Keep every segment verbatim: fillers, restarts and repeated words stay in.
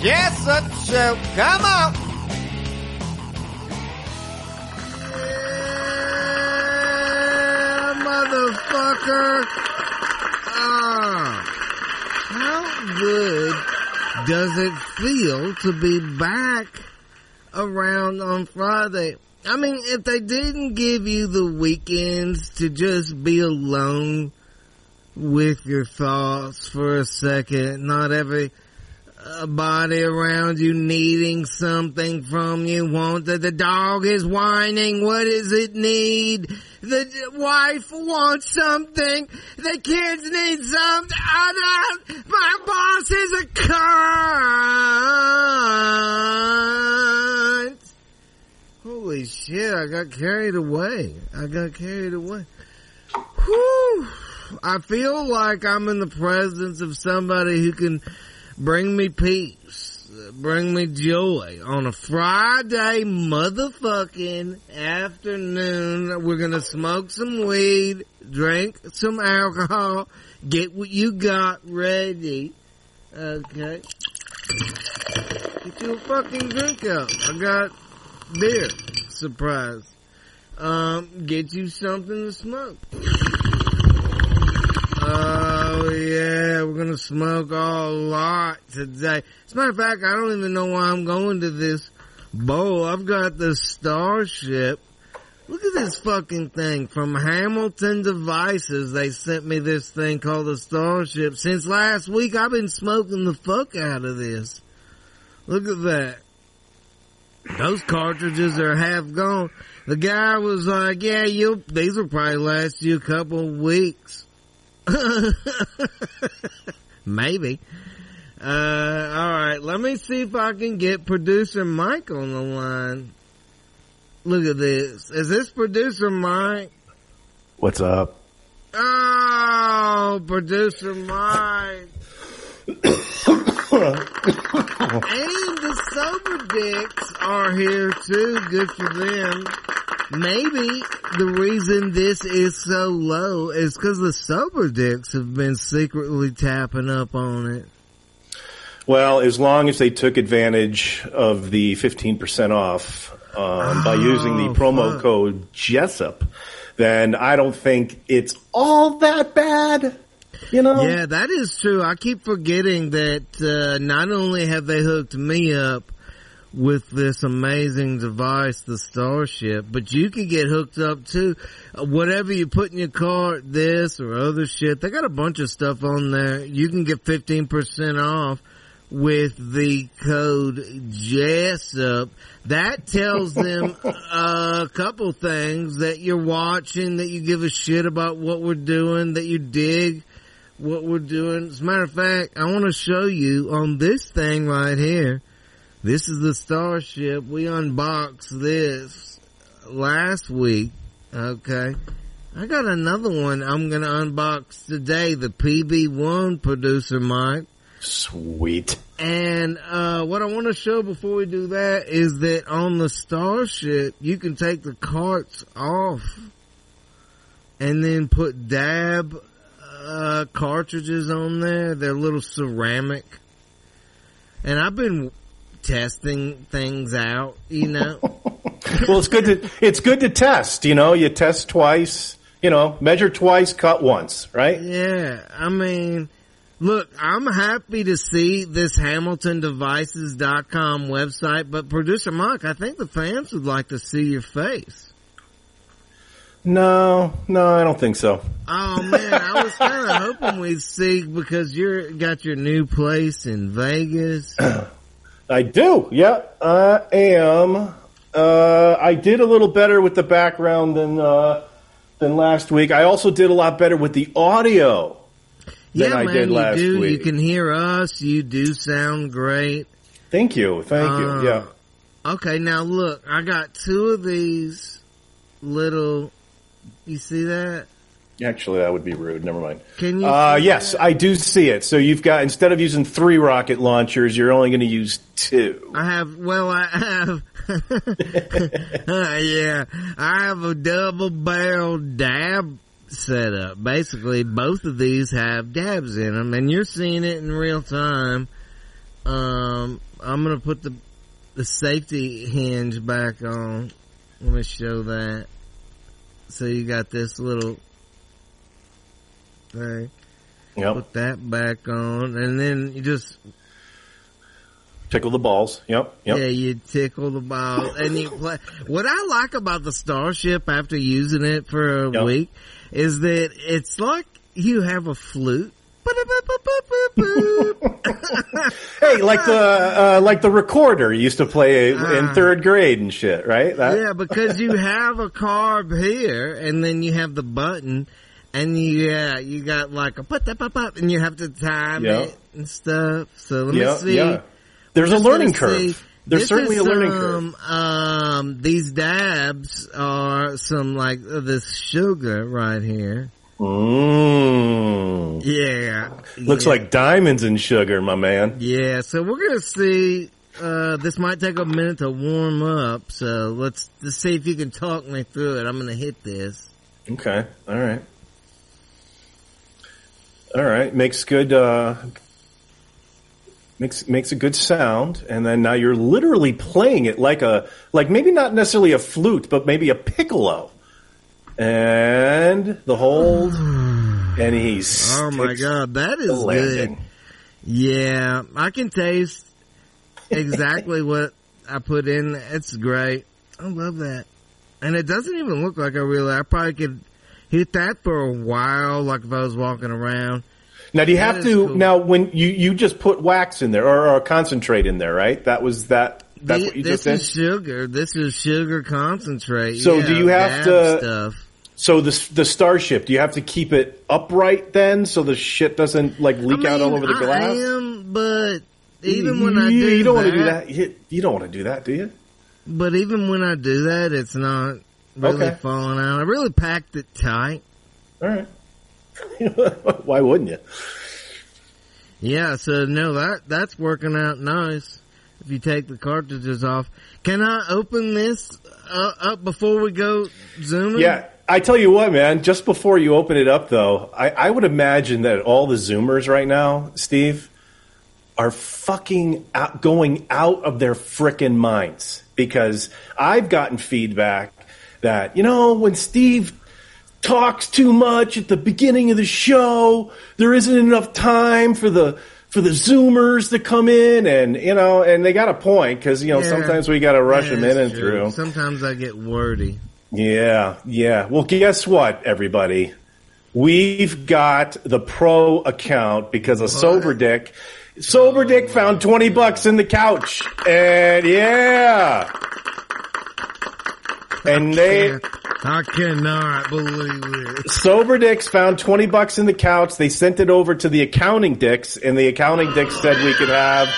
Jessup Show. Come on. Motherfucker. Oh, how good does it feel to be back around on Friday? I mean, if they didn't give you the weekends to just be alone with your thoughts for a second, not every uh, body around you needing something from you, wanted, the dog is whining, what does it need? The wife wants something, the kids need something, I don't, my boss is a cunt. Holy shit, I got carried away. I got carried away. Whew. I feel like I'm in the presence of somebody who can bring me peace, bring me joy on a Friday motherfucking afternoon. We're going to smoke some weed, drink some alcohol, get what you got ready. Okay. Get you a fucking drink up. I got beer. Surprise. Um, get you something to smoke. Oh, yeah, we're going to smoke a lot today. As a matter of fact, I don't even know why I'm going to this bowl. I've got the Starship. Look at this fucking thing from Hamilton Devices. They sent me this thing called the Starship. Since last week, I've been smoking the fuck out of this. Look at that. Those cartridges are half gone. The guy was like, yeah, you'll, these will probably last you a couple weeks. Maybe. Uh, alright, let me see if I can get producer Mike on the line. Look at this. Is this producer Mike? What's up? Oh, producer Mike. And the sober dicks are here too. Good for them. Maybe the reason this is so low is because the sober dicks have been secretly tapping up on it. Well, as long as they took advantage of the fifteen percent off um, oh, by using the promo fuck. code Jessup, then I don't think it's all that bad. You know? Yeah, that is true. I keep forgetting that uh, not only have they hooked me up with this amazing device, the Starship, but you can get hooked up to whatever you put in your cart, this or other shit. They got a bunch of stuff on there. You can get fifteen percent off with the code Jessup. That tells them a couple things: that you're watching, that you give a shit about what we're doing, that you dig what we're doing. As a matter of fact, I want to show you on this thing right here. This is the Starship. We unboxed this last week. Okay. I got another one I'm going to unbox today, the P B one, producer Mike. Sweet. And uh what I want to show before we do that is that on the Starship, you can take the carts off and then put dab uh cartridges on there. They're little ceramic. And I've been testing things out, you know. Well, it's good to it's good to test, you know. You test twice, you know, measure twice, cut once, right? Yeah. I mean, look, I'm happy to see this Hamilton Devices dot com website, but producer Mike, I think the fans would like to see your face. No, no, I don't think so. Oh man, I was kind of hoping we'd see, because you're got your new place in Vegas. I do, yeah, I am. Uh, I did a little better with the background than uh, than last week. I also did a lot better with the audio than yeah, I man, did last you do. week. You can hear us. You do sound great. Thank you. Thank uh, you. Yeah. Okay, now look, I got two of these little, you see that? Actually, that would be rude. Never mind. Can you? Uh, yes, that? I do see it. So you've got, instead of using three rocket launchers, you're only going to use two. I have, well, I have, uh, yeah, I have a double barrel dab setup. Basically, both of these have dabs in them, and you're seeing it in real time. Um, I'm going to put the, the safety hinge back on. Let me show that. So you got this little thing. Yep. Put that back on, and then you just tickle the balls. Yep. Yep. Yeah, you tickle the balls, and you play. What I like about the Starship after using it for a yep. week is that it's like you have a flute. Hey, like the uh, like the recorder you used to play uh, in third grade and shit, right? That? Yeah, because you have a carb here, and then you have the button, and yeah, you, uh, you got like a put that pop up, and you have to time yeah. it and stuff. So let yeah, me see. Yeah. There's a learning curve. See. There's this certainly is, a learning um, curve. Um, these dabs are some like uh, this sugar right here. Mm. Yeah. Looks yeah. like diamonds and sugar, my man. Yeah, so we're going to see. Uh, this might take a minute to warm up, so let's, let's see if you can talk me through it. I'm going to hit this. Okay, all right. All right, makes good, uh, makes, makes a good sound, and then now you're literally playing it like a, like maybe not necessarily a flute, but maybe a piccolo. And the hold, and he's oh my god, that is good. Yeah, I can taste exactly what I put in. It's great. I love that, and it doesn't even look like I really. I probably could hit that for a while, like if I was walking around. Now, do you that have to? Cool. Now, when you you just put wax in there or, or concentrate in there, right? That was that. That's the, what you this just said? Is sugar. This is sugar concentrate. So yeah, do you have to? Stuff. So the the Starship, do you have to keep it upright then, so the shit doesn't like leak I mean, out all over the glass? I am, but even you, when I do, you don't that, want to do that. You, you don't want to do that, do you? But even when I do that, it's not really okay. falling out. I really packed it tight. All right. Why wouldn't you? Yeah. So no, that that's working out nice. If you take the cartridges off, can I open this uh, up before we go zooming? Yeah, I tell you what, man. Just before you open it up, though, I, I would imagine that all the zoomers right now, Steve, are fucking out, going out of their frickin' minds, because I've gotten feedback that, you know, when Steve talks too much at the beginning of the show, there isn't enough time for the. For the zoomers to come in, and you know, and they got a point, because you know yeah. sometimes we got to rush yeah, them in and true. through. Sometimes I get wordy. Yeah, yeah. Well, guess what, everybody? We've got the pro account because a sober dick, sober oh, dick found twenty bucks in the couch, and yeah, and I they. I cannot believe it. Sober dicks found twenty bucks in the couch. They sent it over to the accounting dicks, and the accounting dicks said we could have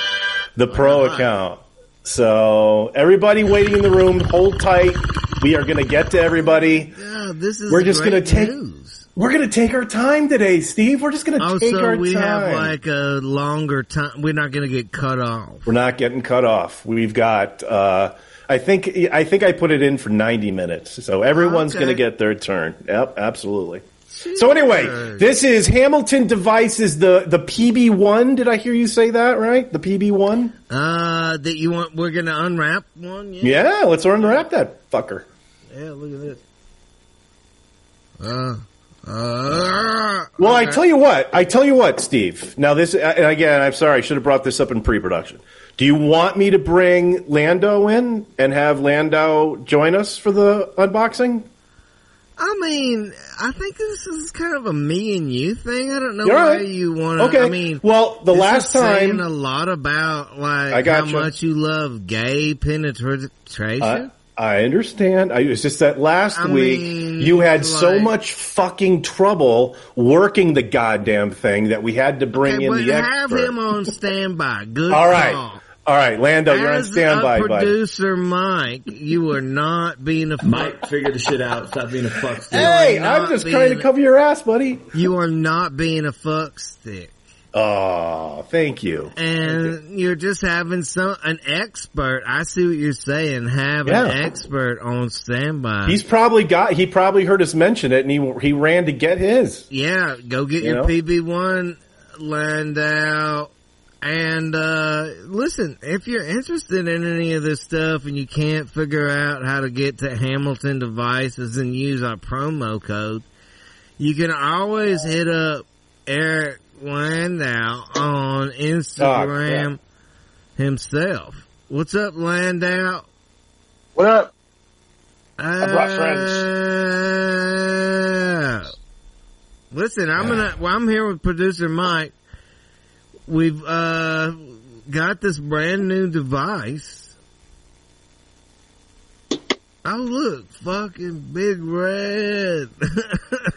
the pro account. So everybody waiting in the room, hold tight. We are going to get to everybody. Yeah, this is. We're just going to take. News. We're going to take our time today, Steve. We're just going to take our we time. We have like a longer time. We're not going to get cut off. We're not getting cut off. We've got. uh I think I think I put it in for ninety minutes, so everyone's okay. going to get their turn. Yep, absolutely. Jeez. So anyway, this is Hamilton Devices, the the P B one. Did I hear you say that right? The P B one. Uh, that you want? We're going to unwrap one. Yeah. yeah, let's unwrap that fucker. Yeah, look at this. Uh. Uh, well, okay. I tell you what. I tell you what, Steve. Now this, and again, I'm sorry. I should have brought this up in pre-production. Do you want me to bring Lando in and have Lando join us for the unboxing? I mean, I think this is kind of a me and you thing. I don't know You're why right. you want to. Okay. I mean, well, the last time saying a lot about like I got how you. much you love gay penetration. Uh, I understand. I, it's just that last I week mean, you had like, so much fucking trouble working the goddamn thing that we had to bring okay, in the expert. Have him on standby. Good. All right. Call. All right, Lando, you're on standby, buddy. As producer Mike, you are not being a fuck. Mike, figure the shit out. Stop being a fuck stick. Hey, I'm just trying to cover your ass, buddy. You are not being a fuck stick. Oh, thank you. And thank you. You're just having some an expert. I see what you're saying. Have yeah. an expert on standby. He's probably got. He probably heard us mention it, and he he ran to get his. Yeah, go get you your P B one, Landau. And uh listen, if you're interested in any of this stuff and you can't figure out how to get to Hamilton Devices and use our promo code, you can always hit up Eric Landau on Instagram oh, himself. What's up, Landau? What up? I brought friends. Uh, listen, I'm gonna. Well, I'm here with producer Mike. We've uh, got this brand new device. Oh, look, fucking Big Red.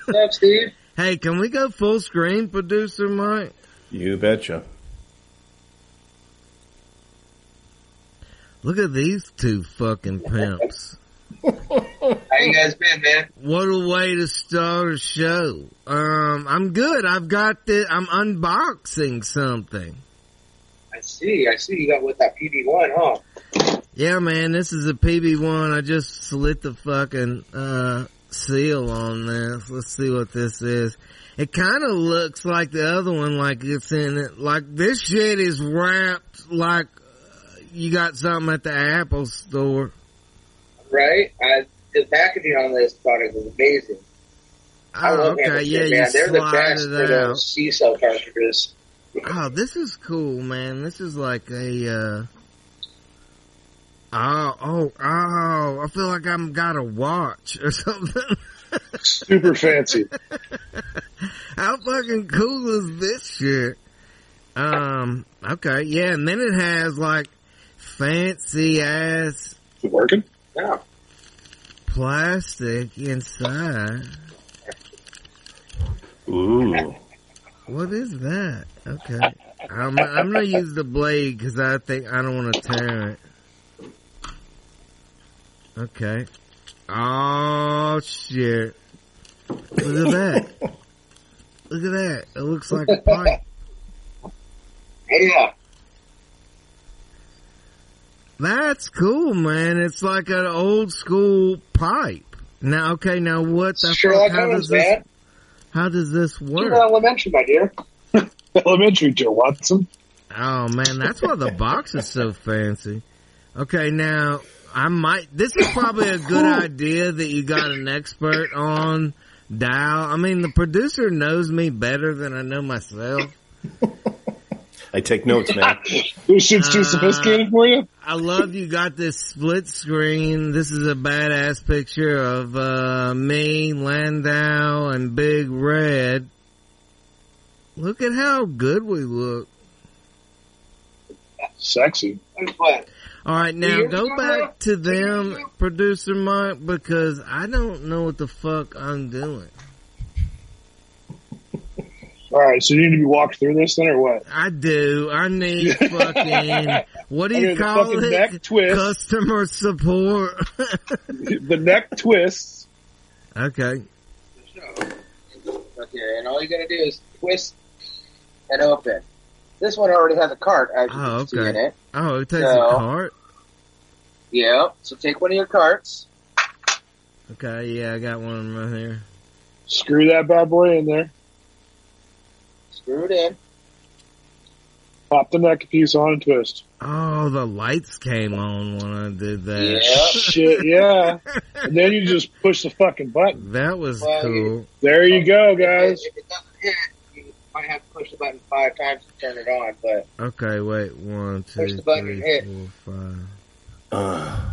What's up, Steve? Hey, can we go full screen, producer Mike? You betcha. Look at these two fucking pimps. How you guys been, man? What a way to start a show. Um, I'm good. I've got the. I'm unboxing something. I see. I see. You got with that P B one, huh? Yeah, man. This is a P B one. I just slit the fucking uh, seal on this. Let's see what this is. It kind of looks like the other one, like it's in it. Like this shit is wrapped like you got something at the Apple store. Right? I, the packaging on this product is amazing. Oh, I love okay. yeah, shit, man. They're the best for those C-cell cartridges. Oh, this is cool, man. This is like a, uh... Oh, oh, oh, I feel like I've got a watch or something. Super fancy. How fucking cool is this shit? Um, okay, yeah, and then it has, like, fancy-ass... Is it working? Yeah. Plastic inside. Ooh. What is that? Okay. I'm, I'm going to use the blade because I think I don't want to tear it. Okay. Oh, shit. Look at that. Look at that. It looks like a pipe. Yeah. That's cool, man. It's like an old school pipe. Now, okay, now what the Sherlock fuck? How does, this, how does this work? You're elementary, my dear. Elementary, Joe Watson. Oh, man, that's why the box is so fancy. Okay, now, I might... This is probably a good idea that you got an expert on dial. I mean, the producer knows me better than I know myself. I take notes, man. This shit's too sophisticated uh, for you. I love you got this split screen. This is a badass picture of uh, me, Landau, and Big Red. Look at how good we look. Sexy. All right, now go back to them, producer Mike, because I don't know what the fuck I'm doing. All right, so you need to be walked through this then, or what? I do. I need fucking, what do you call it? Neck twist. Customer support. The neck twists. Okay. Okay, and all you got to do is twist and open. This one already has a cart, as you oh, can okay. see in it. Oh, it takes so, a cart? Yeah, so take one of your carts. Okay, yeah, I got one right here. Screw that bad boy in there. Screw it in. Pop the neck piece on and twist. Oh, the lights came on when I did that. Yeah. Shit, yeah. And then you just push the fucking button. That was well, cool. There you go, guys. If it doesn't hit, you might have to push the button five times to turn it on, but... Okay, wait. One, two, push the button three, hit. four, five. Uh,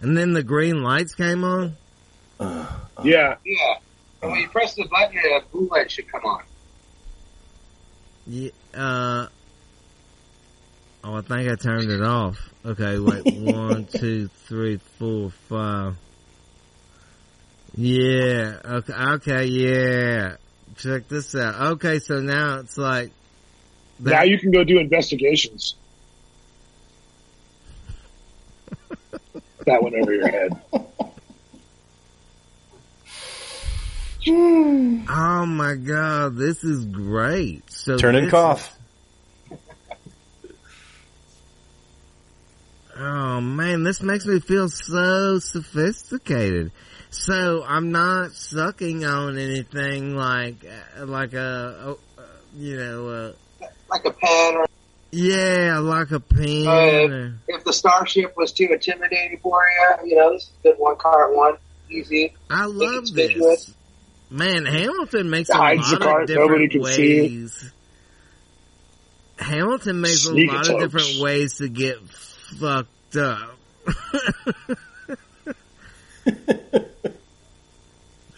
and then the green lights came on? Uh, uh, yeah. Yeah. And when you press the button, a blue light should come on. Yeah, uh, oh, I think I turned it off. Okay, wait, one, two, three, four, five. Yeah, okay, okay, yeah. Check this out. Okay, so now it's like... That. Now you can go do investigations. that one over your head. Oh my God, this is great. So turn and cough. Is... Oh man, this makes me feel so sophisticated. So I'm not sucking on anything like, like a, you know, a, like a pen or. Yeah, like a pen. Uh, if, if the Starship was too intimidating for you, you know, this is a good one, car one, easy. I love this. Visual. Man, Hamilton makes a lot of car, different ways. Hamilton makes Sneak a lot of different ways to get fucked up.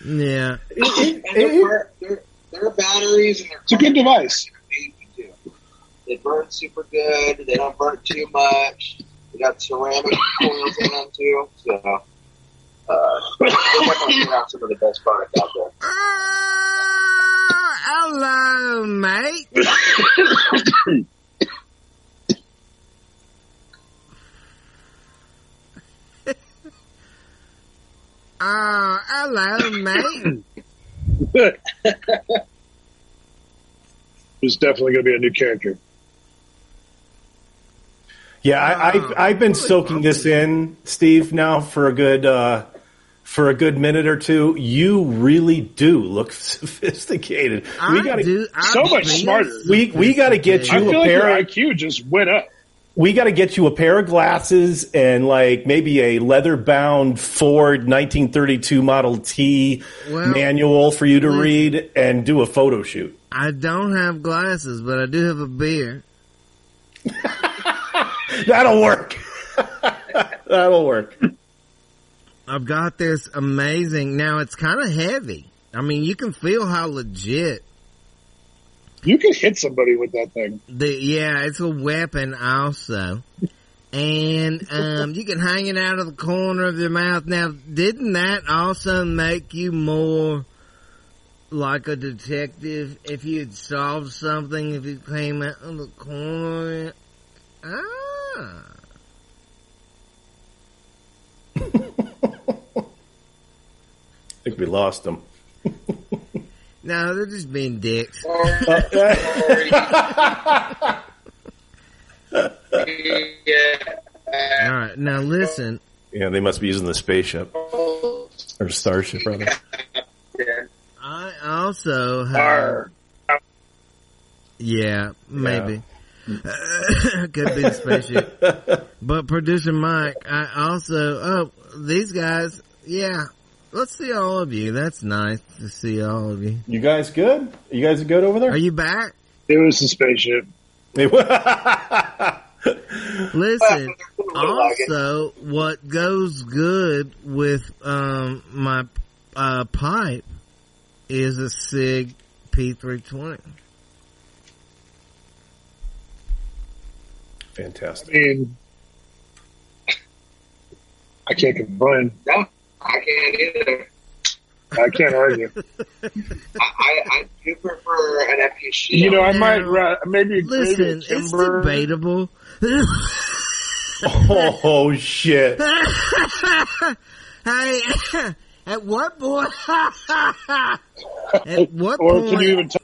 Yeah. It, it, and their, their, their batteries and their it's a good device. They burn super good. They don't burn too much. They got ceramic coils in them too. So, uh, they're definitely not some of the best product out there. Uh, hello, mate. Oh, uh, hello, mate. There's definitely going to be a new character. Yeah, I, I've, I've been soaking this in, Steve, now for a good uh, for a good minute or two. You really do look sophisticated. I we got so much smarter. We we got to get you I feel a pair. Like your I Q just went up. We got to get you a pair of glasses and like maybe a leather bound Ford nineteen thirty-two Model T well, manual for you to read and do a photo shoot. I don't have glasses, but I do have a beer. That'll work. That'll work. I've got this amazing. Now it's kind of heavy. I mean, you can feel how legit. You can hit somebody with that thing. The, yeah, it's a weapon also. And um, you can hang it out of the corner of your mouth. Now, didn't that also make you more like a detective if you had solved something, if you came out of the corner? Ah. I think we lost them. No, they're just being dicks. Yeah. All right, now listen. Yeah, they must be using the spaceship or starship, rather. I also have. Yeah, maybe. Yeah. Could be a spaceship. But producer Mike, I also oh these guys, yeah. Let's see all of you. That's nice to see all of you. You guys good? You guys good over there? Are you back? It was a spaceship. Listen, also what goes good with um my uh pipe is a SIG P three twenty. Fantastic. I mean, I can't complain. No, I can't either. I can't argue. I, I, I do prefer an F P C. You know, I now, might uh, maybe listen. Maybe it's debatable. Oh shit! Hey, at what point? At what or point? Can you even t-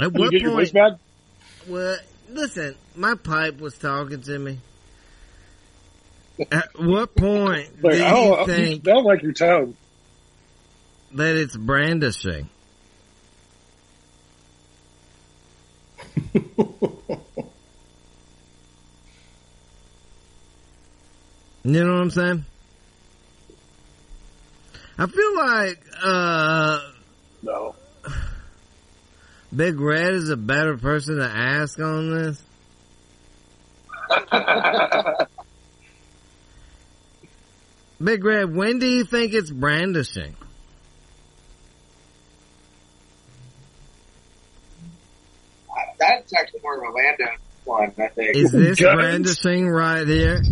at what you point? Your Well, listen, my pipe was talking to me. At what point like, do you I think... I don't like your tone. That it's brandishing. You know what I'm saying? I feel like... uh No. Big Red is a better person to ask on this. Big Red, when do you think it's brandishing? That's actually more of a Lando one, I think. Is this Guns. Brandishing right here?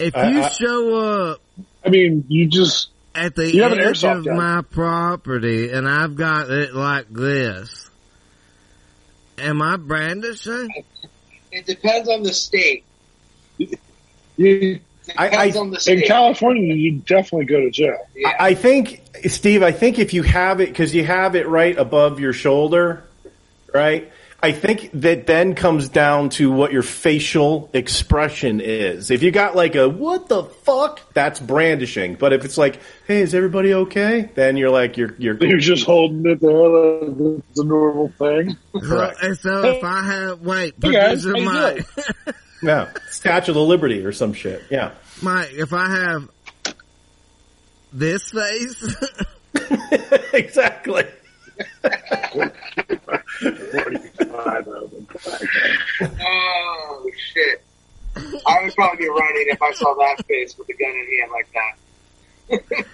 If uh, you I, show up... I mean, you just... At the you edge of gun. My property, and I've got it like this. Am I brandishing? It depends on the state. You, I, I, on the in California, you definitely go to jail. Yeah. I think, Steve, I think if you have it, because you have it right above your shoulder, right? I think that then comes down to what your facial expression is. If you got like a, what the fuck, that's brandishing. But if it's like, hey, is everybody okay? Then you're like, you're, you're, you're just holding it there. It's a normal thing. Correct. And so if I had, wait, hey guys, my, yeah, Statue of Liberty or some shit. Yeah. My, if I have this face. Exactly. Oh shit! I would probably be running if I saw that face with a gun in hand like that.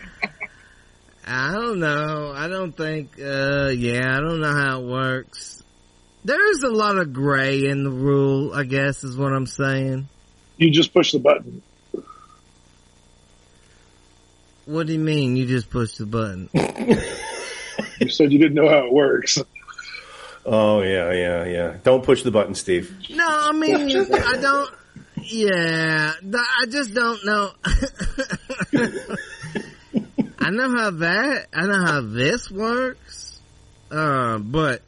I don't know. I don't think. Uh, yeah, I don't know how it works. There's a lot of gray in the rule, I guess, is what I'm saying. You just push the button. What do you mean? You just push the button? You said you didn't know how it works. Oh, yeah, yeah, yeah. Don't push the button, Steve. No, I mean, I don't... Yeah, I just don't know. I know how that... I know how this works. Uh, but...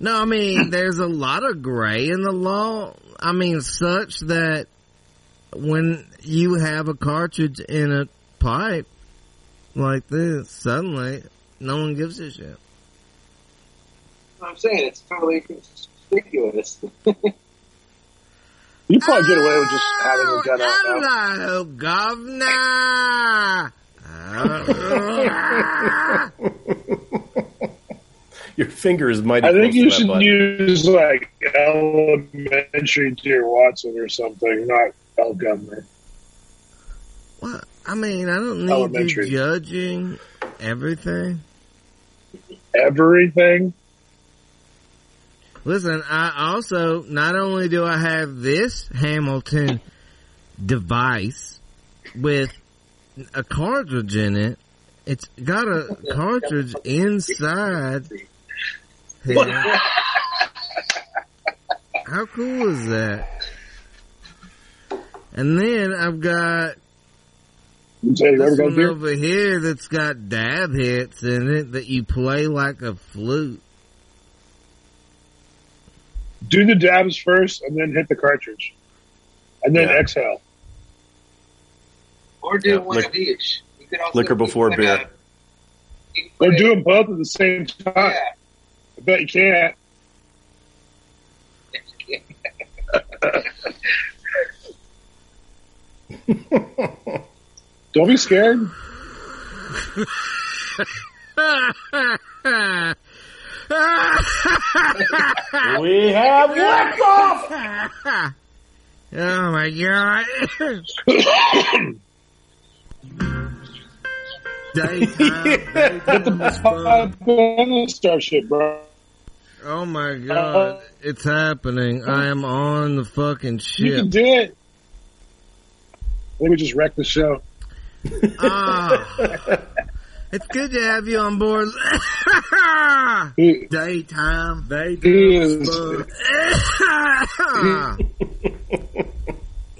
No, I mean, there's a lot of gray in the law. I mean, such that when you have a cartridge in a pipe like this, suddenly... No one gives a shit. I'm saying it's totally conspicuous. You probably oh, get away with just having a gun out. Hello, governor. Your finger is mighty. I think you should button. use like elementary dear Watson or something, not El Governor. What? I mean, I don't need elementary. You judging everything. Everything? Listen, I also, not only do I have this Hamilton device with a cartridge in it, it's got a cartridge inside. How cool is that? And then I've got this one over here that's got dab hits in it that you play like a flute. Do the dabs first and then hit the cartridge. And then yeah. exhale. Or do yeah, one lick, of each. You could also liquor before like beer. Or do them both at the same time. Yeah. I bet you can't. Don't be scared. We have liftoff. Oh my god! Daytime, daytime is fun. On the Starship, bro. Oh my god! It's happening. I am on the fucking ship. You can do it. Let me just wreck the show. Oh, it's good to have you on board. Daytime, baby. Oh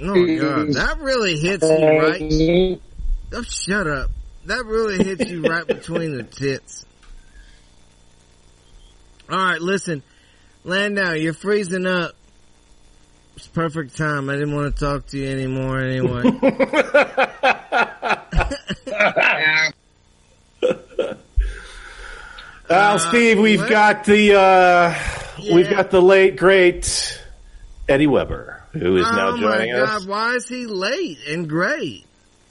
my god, that really hits you right. Oh, shut up. That really hits you right between the tits. All right, listen, Landau, you're freezing up. It's perfect time. I didn't want to talk to you anymore anyway. Well, Steve, we've what? got the uh, yeah. we've got the late great Eddie Weber, who is oh now joining my God. us. Why is he late and great?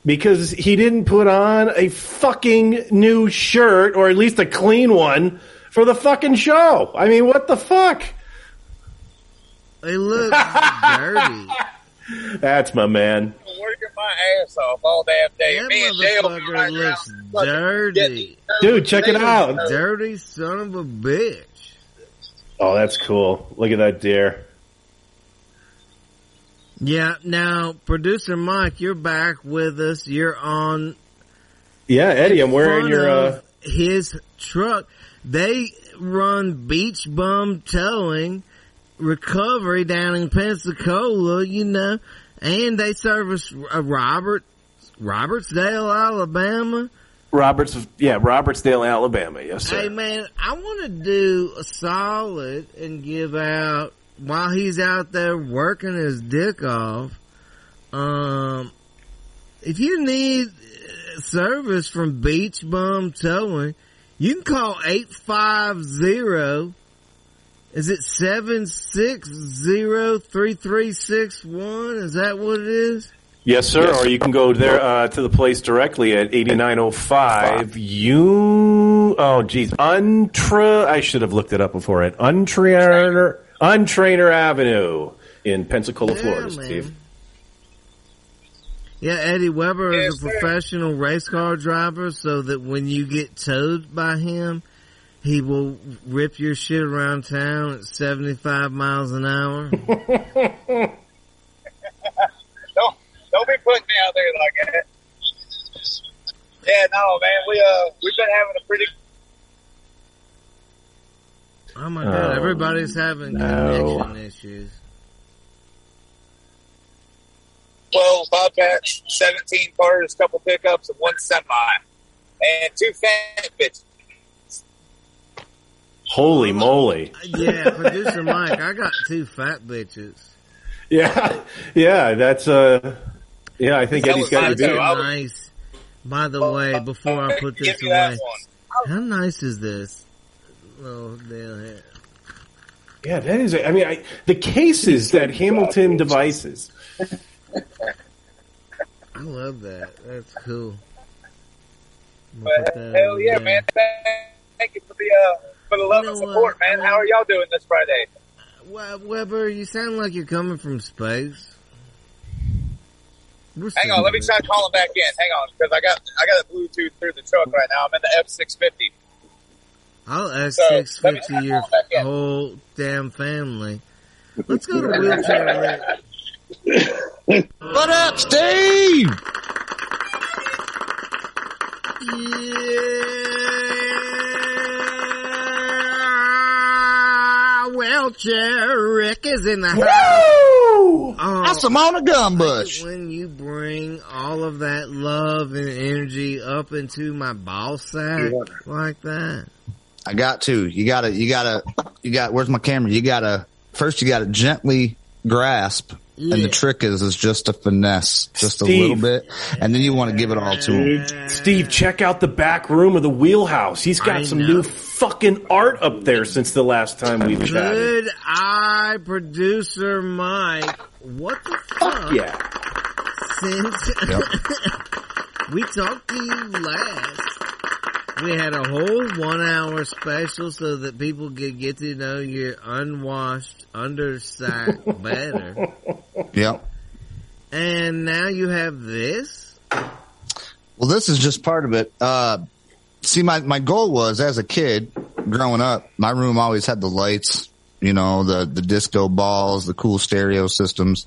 Because he didn't put on a fucking new shirt, or at least a clean one, for the fucking show. I mean, what the fuck? They look dirty. That's my man. I'm working my ass off all damn day. That Me motherfucker and looks dirty. Dude, check it out. Dirty son of a bitch. Oh, that's cool. Look at that deer. Yeah, now, Producer Mike, you're back with us. You're on. Yeah, Eddie, I'm wearing your. Uh... His truck. They run Beach Bum Towing Recovery down in Pensacola, you know, and they service Robert, Robertsdale, Alabama. Roberts, yeah, Robertsdale, Alabama. Yes, sir. Hey, man, I want to do a solid and give out while he's out there working his dick off. Um, if you need service from Beach Bum Towing, you can call eight five zero. Is it seven six zero, three three six one? Is that what it is? Yes, sir. Yes. Or you can go there uh, to the place directly at eighty-nine oh five. You, oh, geez, Untra. I should have looked it up before it. Untrainer, Untrainer Avenue in Pensacola, yeah, Florida. Man. Steve. Yeah, Eddie Weber yes, is a professional sir. race car driver, so that when you get towed by him, he will rip your shit around town at seventy-five miles an hour. Don't don't be putting me out there like that. Yeah, no, man, we uh we've been having a pretty. Oh my god, oh, everybody's having no. connection issues. twelve bobcats, seventeen cars, a couple pickups, and one semi, and two fat bitches. Holy moly! Yeah, producer Mike, I got two fat bitches. Yeah, yeah, that's uh, yeah. I think that Eddie's got to be nice. By the oh, way, before I put this away, how nice is this? Oh, damn it. Yeah, that is. I mean, I, the cases that Hamilton Devices. I love that. That's cool. But, that hell yeah, there. man! Thank you for the. Uh, For the love you know, and support, uh, man. How are y'all doing this Friday? Well, Weber, you sound like you're coming from space. We're Hang on, let me try calling back in. Hang on, because I got I got a Bluetooth through the truck right now. I'm in the F six fifty. I'll F six fifty so, your whole damn family. Let's go to wheelchair. What up, Steve? Yeah. Wheelchair Rick is in the house. Woo! Oh, that's some on the gun bush. When you bring all of that love and energy up into my ball sack yeah. like that, I got to. You gotta. You gotta. You got. Where's my camera? You gotta. First, you gotta gently grasp, yeah. and the trick is is just a finesse, just Steve. a little bit, and then you want to give it all to him. Steve, check out the back room of the wheelhouse. He's got I some know. new. fucking art up there since the last time we've chatted. Good eye, producer Mike. What the fuck? fuck yeah. Since yep. we talked to you last, we had a whole one-hour special so that people could get to know your unwashed underside better. Yep. And now you have this? Well, this is just part of it. Uh, See, my, my goal was, as a kid, growing up, my room always had the lights, you know, the, the disco balls, the cool stereo systems.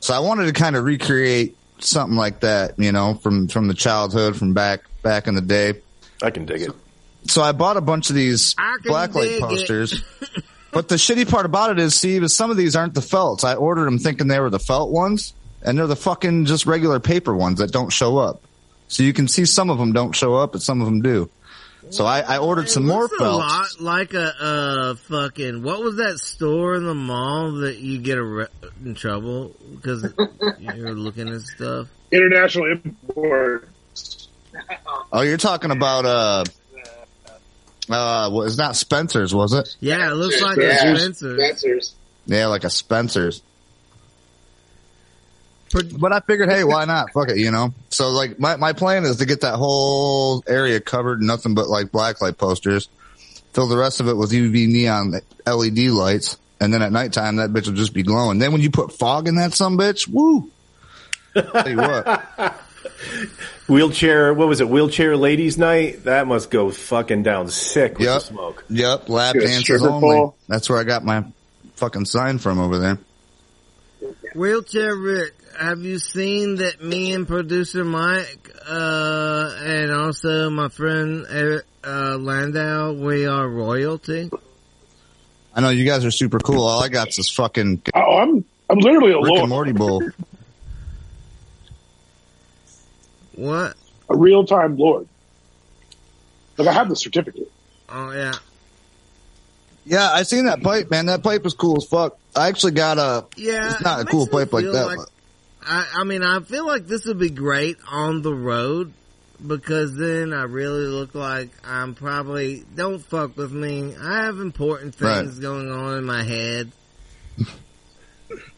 So I wanted to kind of recreate something like that, you know, from, from the childhood, from back, back in the day. I can dig it. So I bought a bunch of these blacklight posters. But the shitty part about it is, see, was some of these aren't the felts. I ordered them thinking they were the felt ones, and they're the fucking just regular paper ones that don't show up. So you can see some of them don't show up, but some of them do. So I, I ordered some more felts. Looks a lot like a uh, fucking, what was that store in the mall that you get re- in trouble because you're looking at stuff? International Import. Oh, you're talking about, uh, uh, well, it's not Spencer's, was it? Yeah, it looks like yeah. a Spencer's. Spencer's. Yeah, like a Spencer's. But I figured, hey, why not? Fuck it, you know? So, like, my, my plan is to get that whole area covered, nothing but, like, blacklight posters, fill the rest of it with U V neon L E D lights, and then at nighttime, that bitch will just be glowing. Then when you put fog in that sumbitch, woo! Tell you what. Wheelchair, what was it, Wheelchair Ladies Night? That must go fucking down sick with yep. the smoke. Yep, lap dances only. Ball. That's where I got my fucking sign from over there. Wheelchair Rick. Have you seen that me and producer Mike, uh, and also my friend, uh, Landau, we are royalty? I know you guys are super cool. All I got is this fucking. Oh, I'm, I'm literally a Rick Lord. And Morty bull. What? A real-time Lord. Like, I have the certificate. Oh, yeah. Yeah, I seen that pipe, man. That pipe was cool as fuck. I actually got a... Yeah, it's not a cool pipe like that. Like, I, I mean, I feel like this would be great on the road, because then I really look like I'm probably... Don't fuck with me. I have important things right. going on in my head.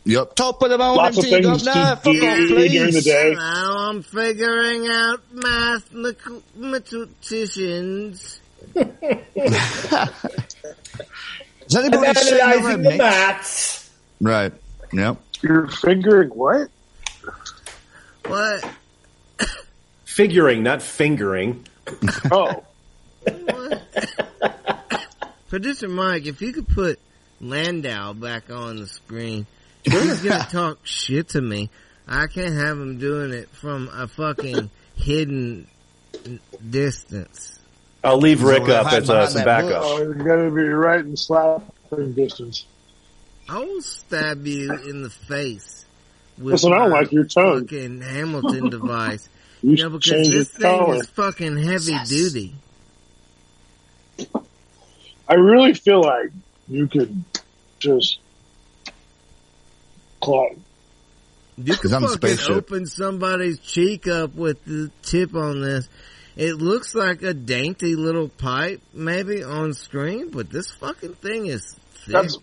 Yep. Top of the morning Lots of to you go now, fuck off, please. During the day. Now I'm figuring out mathematicians. Is anybody analyzing the maths? Right. Yep. You're figuring what? What? Figuring, not fingering. Oh. What? Producer Mike, if you could put Landau back on the screen. He's gonna talk shit to me. I can't have him doing it from a fucking hidden distance. I'll leave Rick so up as uh, some backup. Oh, he's gonna be right in slapping distance. I will stab you in the face with Listen, I don't like your tongue. Fucking Hamilton device. you you know, because this thing color. is fucking heavy yes. duty. I really feel like you could just claw. You could fucking open somebody's cheek up with the tip on this. It looks like a dainty little pipe, maybe on screen, but this fucking thing is thick. That's,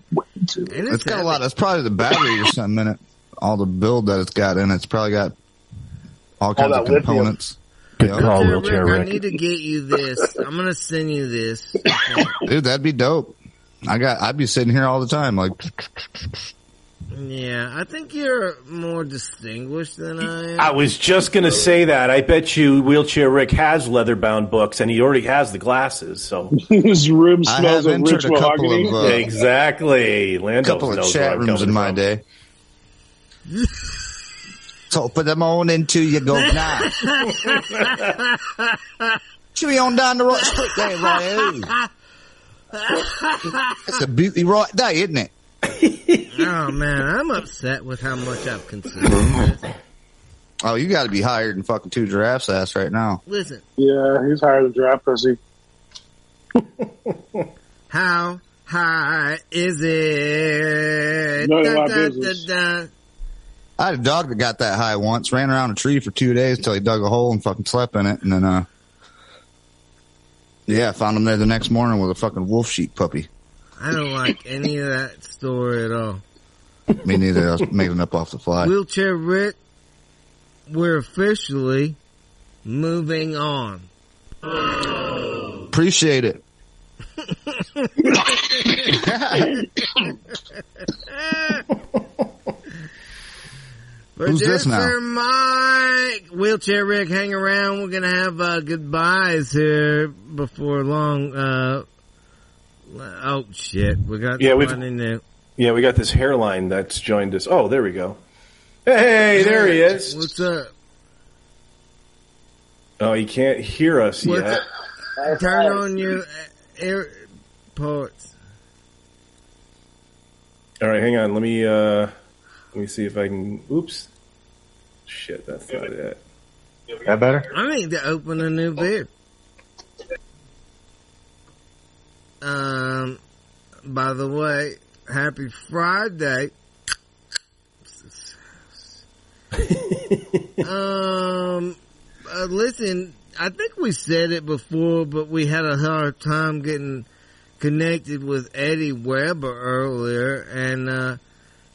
and it's, it's got a lot. That's probably the battery or something in it. All the build that it's got in it. It's probably got all kinds all of components. Good yeah. call, wheelchair Rick. I need to get you this. I'm going to send you this. Dude, that'd be dope. I got, I'd be sitting here all the time, like. Yeah, I think you're more distinguished than I am. I was just going to say that. I bet you Wheelchair Rick has leather-bound books, and he already has the glasses, so. His room smells of ritual agony. Of, uh, exactly. Lando a couple of chat rooms in my from. day. So put them on into you go die. Chewy on down the road. Straight there, right? That's a beauty right there, isn't it? Oh man, I'm upset with how much I've consumed. Oh, you gotta be higher than fucking two giraffes ass right now. Listen. Yeah, he's higher than giraffe pussy. How high is it? None of my business. Da, da, da. I had a dog that got that high once, ran around a tree for two days till he dug a hole and fucking slept in it, and then uh yeah, I found him there the next morning with a fucking wolf sheep puppy. I don't like any of that story at all. Me neither. I was making up off the fly. Wheelchair Rick, we're officially moving on. Oh. Appreciate it. Who's this now? Mike. Wheelchair Rick, hang around. We're going to have uh, goodbyes here before long. Uh, oh, shit. We got yeah, one in there. Yeah, we got this hairline that's joined us. Oh, there we go. Hey, there he is. What's up? Oh, he can't hear us What's yet. Up? Turn on your AirPods. All right, hang on. Let me... Uh... Let me see if I can. Oops. Shit, that's not it. That better? I need to open a new beer. Um, by the way, happy Friday. um, uh, listen, I think we said it before, but we had a hard time getting connected with Eddie Weber earlier, and, uh,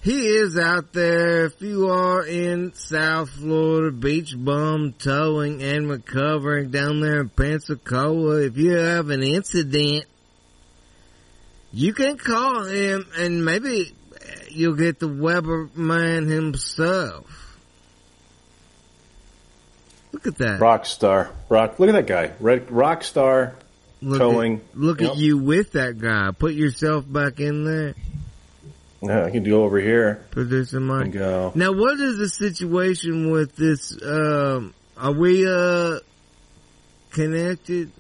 he is out there. If you are in South Florida, Beach Bum Towing and Recovering down there in Pensacola, if you have an incident, you can call him and maybe you'll get the Weber man himself. Look at that. Rock star. Rock. Look at that guy. Red, rock star look towing. At, look yep. at you with that guy. Put yourself back in there. Yeah, I can go over here. Producer Mike. And go. Now, what is the situation with this? Um, are we uh, connected?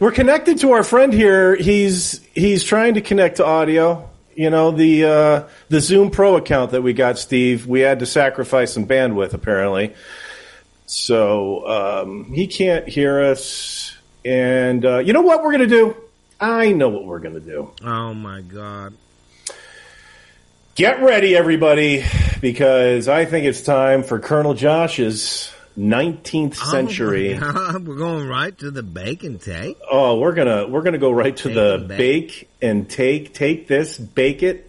We're connected to our friend here. He's he's trying to connect to audio. you know, the uh, the Zoom Pro account that we got, Steve, we had to sacrifice some bandwidth, apparently. So um, he can't hear us. And uh, you know what we're going to do? I know what we're going to do. Oh, my God. Get ready, everybody, because I think it's time for Colonel Josh's nineteenth century. Oh, we're going right to the bake and take. Oh, we're gonna we're gonna go right to bake the and bake. bake and take. Take this, bake it,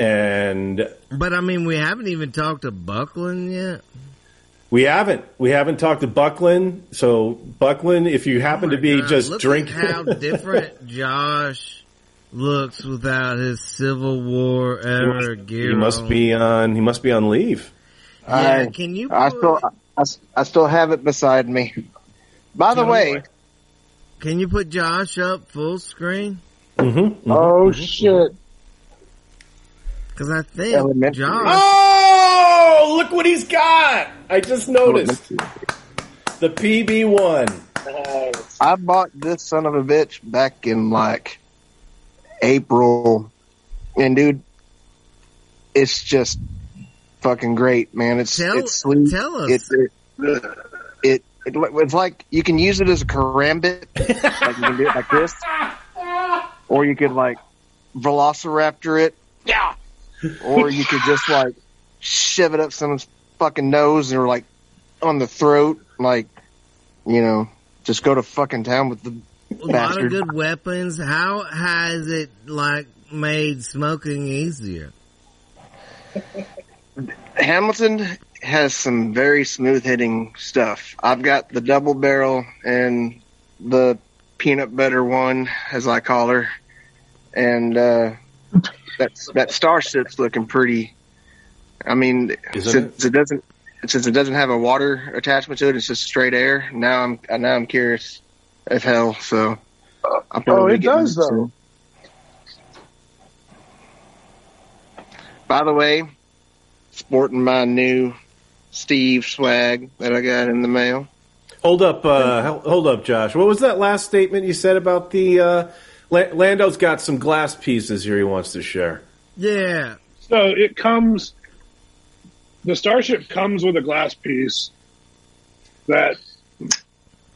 and. But I mean, we haven't even talked to Buckland yet. We haven't. We haven't talked to Buckland. So Buckland, if you happen oh to be God. just Look drinking, at how different Josh looks without his Civil War era gear. He must be on. He must be on leave. Yeah, I, can you? I still, I, I still have it beside me. By the way, way, can you put Josh up full screen? Mm-hmm, mm-hmm, oh mm-hmm. shit! Because I think elementary. Josh. Oh, look what he's got! I just noticed the P B one. Nice. I bought this son of a bitch back in like April, and dude, it's just fucking great, man. It's tell, it's sweet. Tell us. It it, it, it it it's like you can use it as a karambit, like you can do it like this, or you could like velociraptor it, yeah, or you could just like shove it up someone's fucking nose or like on the throat, like, you know, just go to fucking town with the. A lot of good weapons. How has it like made smoking easier? Hamilton has some very smooth hitting stuff. I've got the double barrel and the peanut butter one, as I call her, and uh, that's that Starship's looking pretty. I mean, Isn't since it? it doesn't since it doesn't have a water attachment to it, it's just straight air. Now I'm now I'm curious. As hell, so I'm oh, it does though. Soon. By the way, sporting my new Steve swag that I got in the mail. Hold up, uh, hold up, Josh. What was that last statement you said about the uh, Lando's got some glass pieces here he wants to share? Yeah. So it comes. The Starship comes with a glass piece that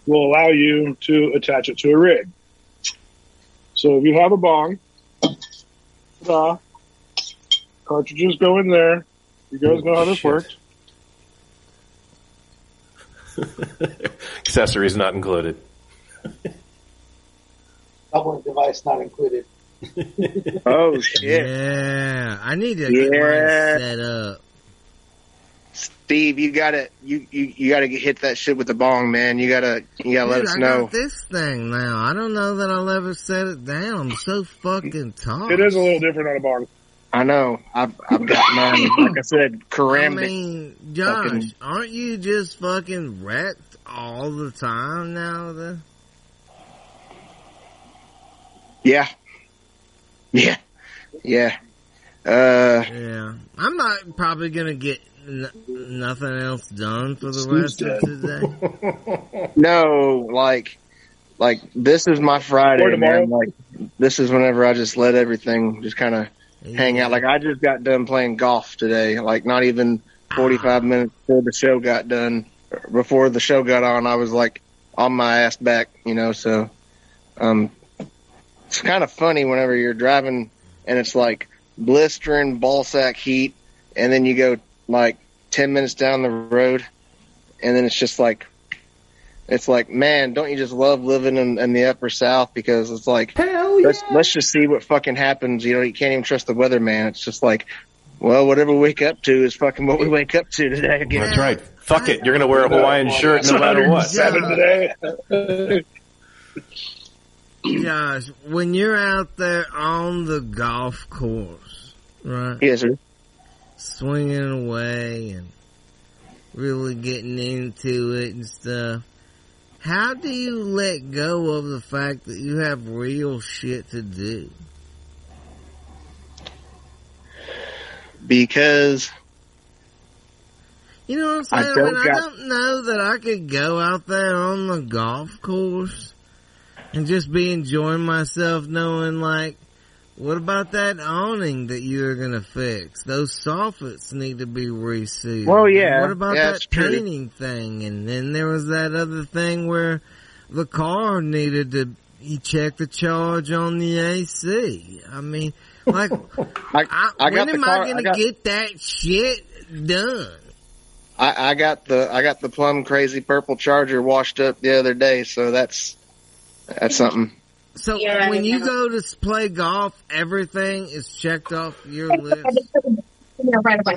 will allow you to attach it to a rig. So if you have a bong, uh, cartridges go in there. You guys know how this works. Accessories not included. Doubling device not included. Oh, shit. Yeah, I need to yeah. get mine set up. Steve, you gotta you, you, you gotta hit that shit with the bong, man. You gotta you gotta Dude, let us I know. I got this thing now. I don't know that I'll ever set it down. I'm so fucking tired. It is a little different on a bong. I know. I've I've got mine. Like I said, karambit. I mean, Josh, fucking... aren't you just fucking wrecked all the time now? Then? Yeah. Yeah. Yeah. Uh, yeah. I'm not probably gonna get. N- nothing else done for the Steve's rest dead. of today? No, like, like this is my Friday, man. Like, this is whenever I just let everything just kind of yeah. hang out. Like, I just got done playing golf today. Like, not even forty-five ah. minutes before the show got done. Before the show got on, I was like on my ass back, you know. So, um, it's kind of funny whenever you're driving and it's like blistering ball sack heat, and then you go like ten minutes down the road, and then it's just like, it's like, man, don't you just love living in, in the Upper South? Because it's like, Hell yeah. let's, let's just see what fucking happens. You know, you can't even trust the weather, man. It's just like, well, whatever we wake up to is fucking what we wake up to today. Again. That's right. Fuck it. You're going to wear a Hawaiian shirt no matter what. Seven today. Josh, when you're out there on the golf course, right? Yes, sir. Swinging away and really getting into it and stuff. How do you let go of the fact that you have real shit to do? Because you know what I'm saying? I don't, I mean, got- I don't know that I could go out there on the golf course and just be enjoying myself knowing like What about that awning that you're going to fix? Those soffits need to be resealed. Well, yeah. What about yeah, that painting thing? And then there was that other thing where the car needed to you check the charge on the A C. I mean, like, I, I, I when am car, I going to get that shit done? I, I got the I got the plum crazy purple Charger washed up the other day, so that's that's something. So yeah, when you go to play golf, everything is checked off your list?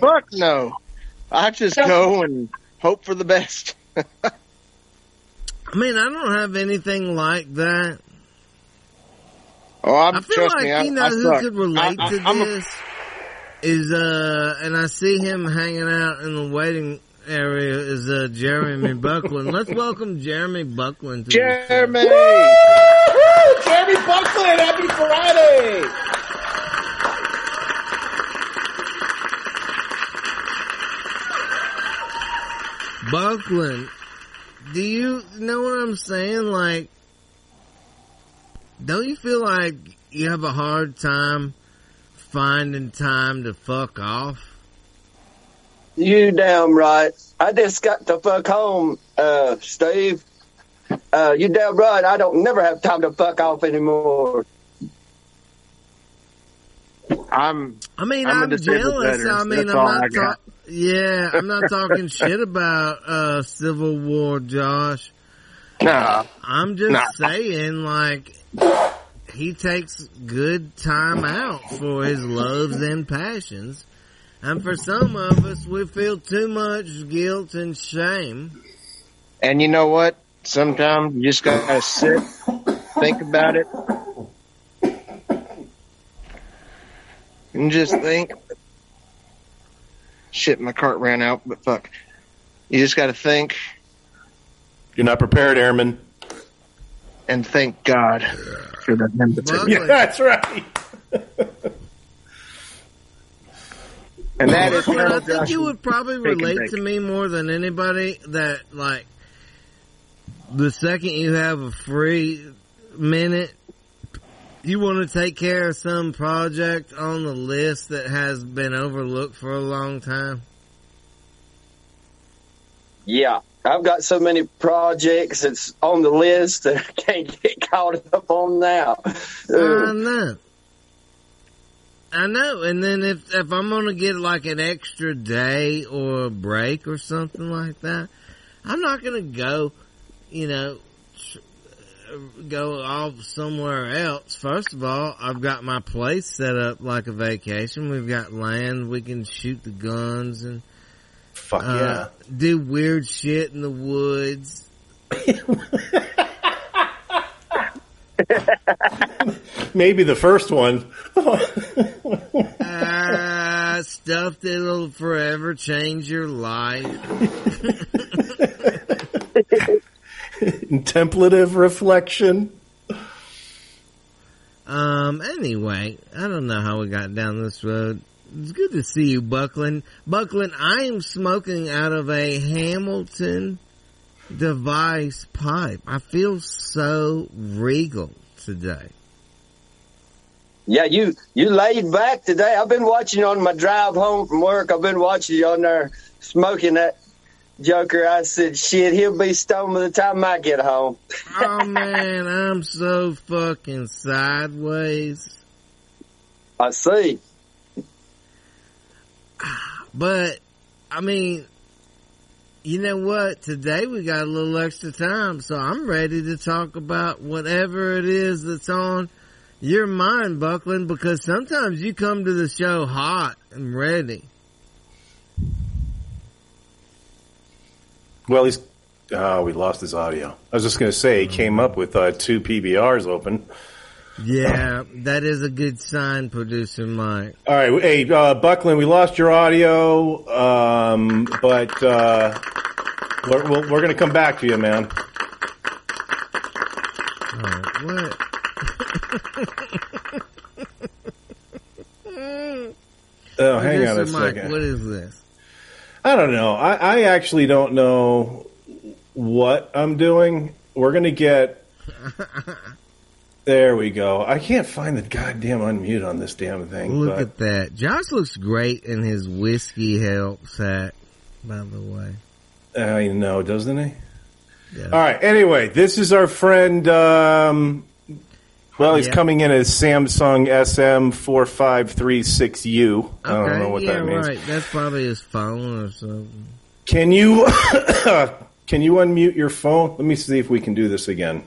Fuck no. I just go and hope for the best. I mean, I don't have anything like that. Oh, I'm, I feel like, me, I, you know, I who suck. could relate I, I, to I'm this a... is, uh, and I see him hanging out in the waiting area, is uh, Jeremy Buckland. Let's welcome Jeremy Buckland to Jeremy! Woo-hoo! Jeremy Buckland, happy Friday! Buckland, do you know what I'm saying? Like, don't you feel like you have a hard time finding time to fuck off? You damn right. I just got to fuck home, uh, Steve. Uh, you damn right. I don't never have time to fuck off anymore. I'm. I mean, I'm, I'm jealous. Veteran, I mean, I'm not. Ta- yeah, I'm not talking shit about uh, Civil War, Josh. Nah. I'm just nah. saying, like, he takes good time out for his loves and passions. And for some of us, we feel too much guilt and shame. And you know what? Sometimes you just gotta sit, think about it, and just think. Shit, my cart ran out, but fuck. You just gotta think. You're not prepared, Airman. And thank God for that invitation. Yeah, that's right. And that is what I think you would probably relate to me more than anybody, that, like, the second you have a free minute, you want to take care of some project on the list that has been overlooked for a long time. Yeah. I've got so many projects that's on the list that I can't get caught up on now. I know. I know, and then if if I'm gonna get like an extra day or a break or something like that, I'm not gonna go, you know, go off somewhere else. First of all, I've got my place set up like a vacation. We've got land. We can shoot the guns and fuck yeah, uh, do weird shit in the woods. Maybe the first one. uh, stuff that'll forever change your life. Contemplative reflection. Um. Anyway, I don't know how we got down this road. It's good to see you, Buckland. Buckland, I am smoking out of a Hamilton Device pipe. I feel so regal today. Yeah, you you laid back today. I've been watching on my drive home from work. I've been watching you on there smoking that joker. I said, shit, he'll be stoned by the time I get home. Oh, man, I'm so fucking sideways. I see. But, I mean, you know what? Today we got a little extra time, so I'm ready to talk about whatever it is that's on your mind, Buckland, because sometimes you come to the show hot and ready. Well, he's... Oh, we lost his audio. I was just going to say, he came up with uh, two P B Rs open. Yeah, that is a good sign, Producer Mike. All right. Hey, uh, Buckland, we lost your audio, um, but uh, we're, we're, we're going to come back to you, man. All right, what? oh, Producer hang on a Mike, second. What is this? I don't know. I, I actually don't know what I'm doing. We're going to get... There we go. I can't find the goddamn unmute on this damn thing. Look but. at that. Josh looks great in his whiskey helps hat, by the way. I know, doesn't he? Yeah. All right. Anyway, this is our friend. Um, well, he's yeah. coming in as Samsung S M four five three six U. Okay, I don't know what yeah, that means. Right. That's probably his phone or something. Can you can you unmute your phone? Let me see if we can do this again.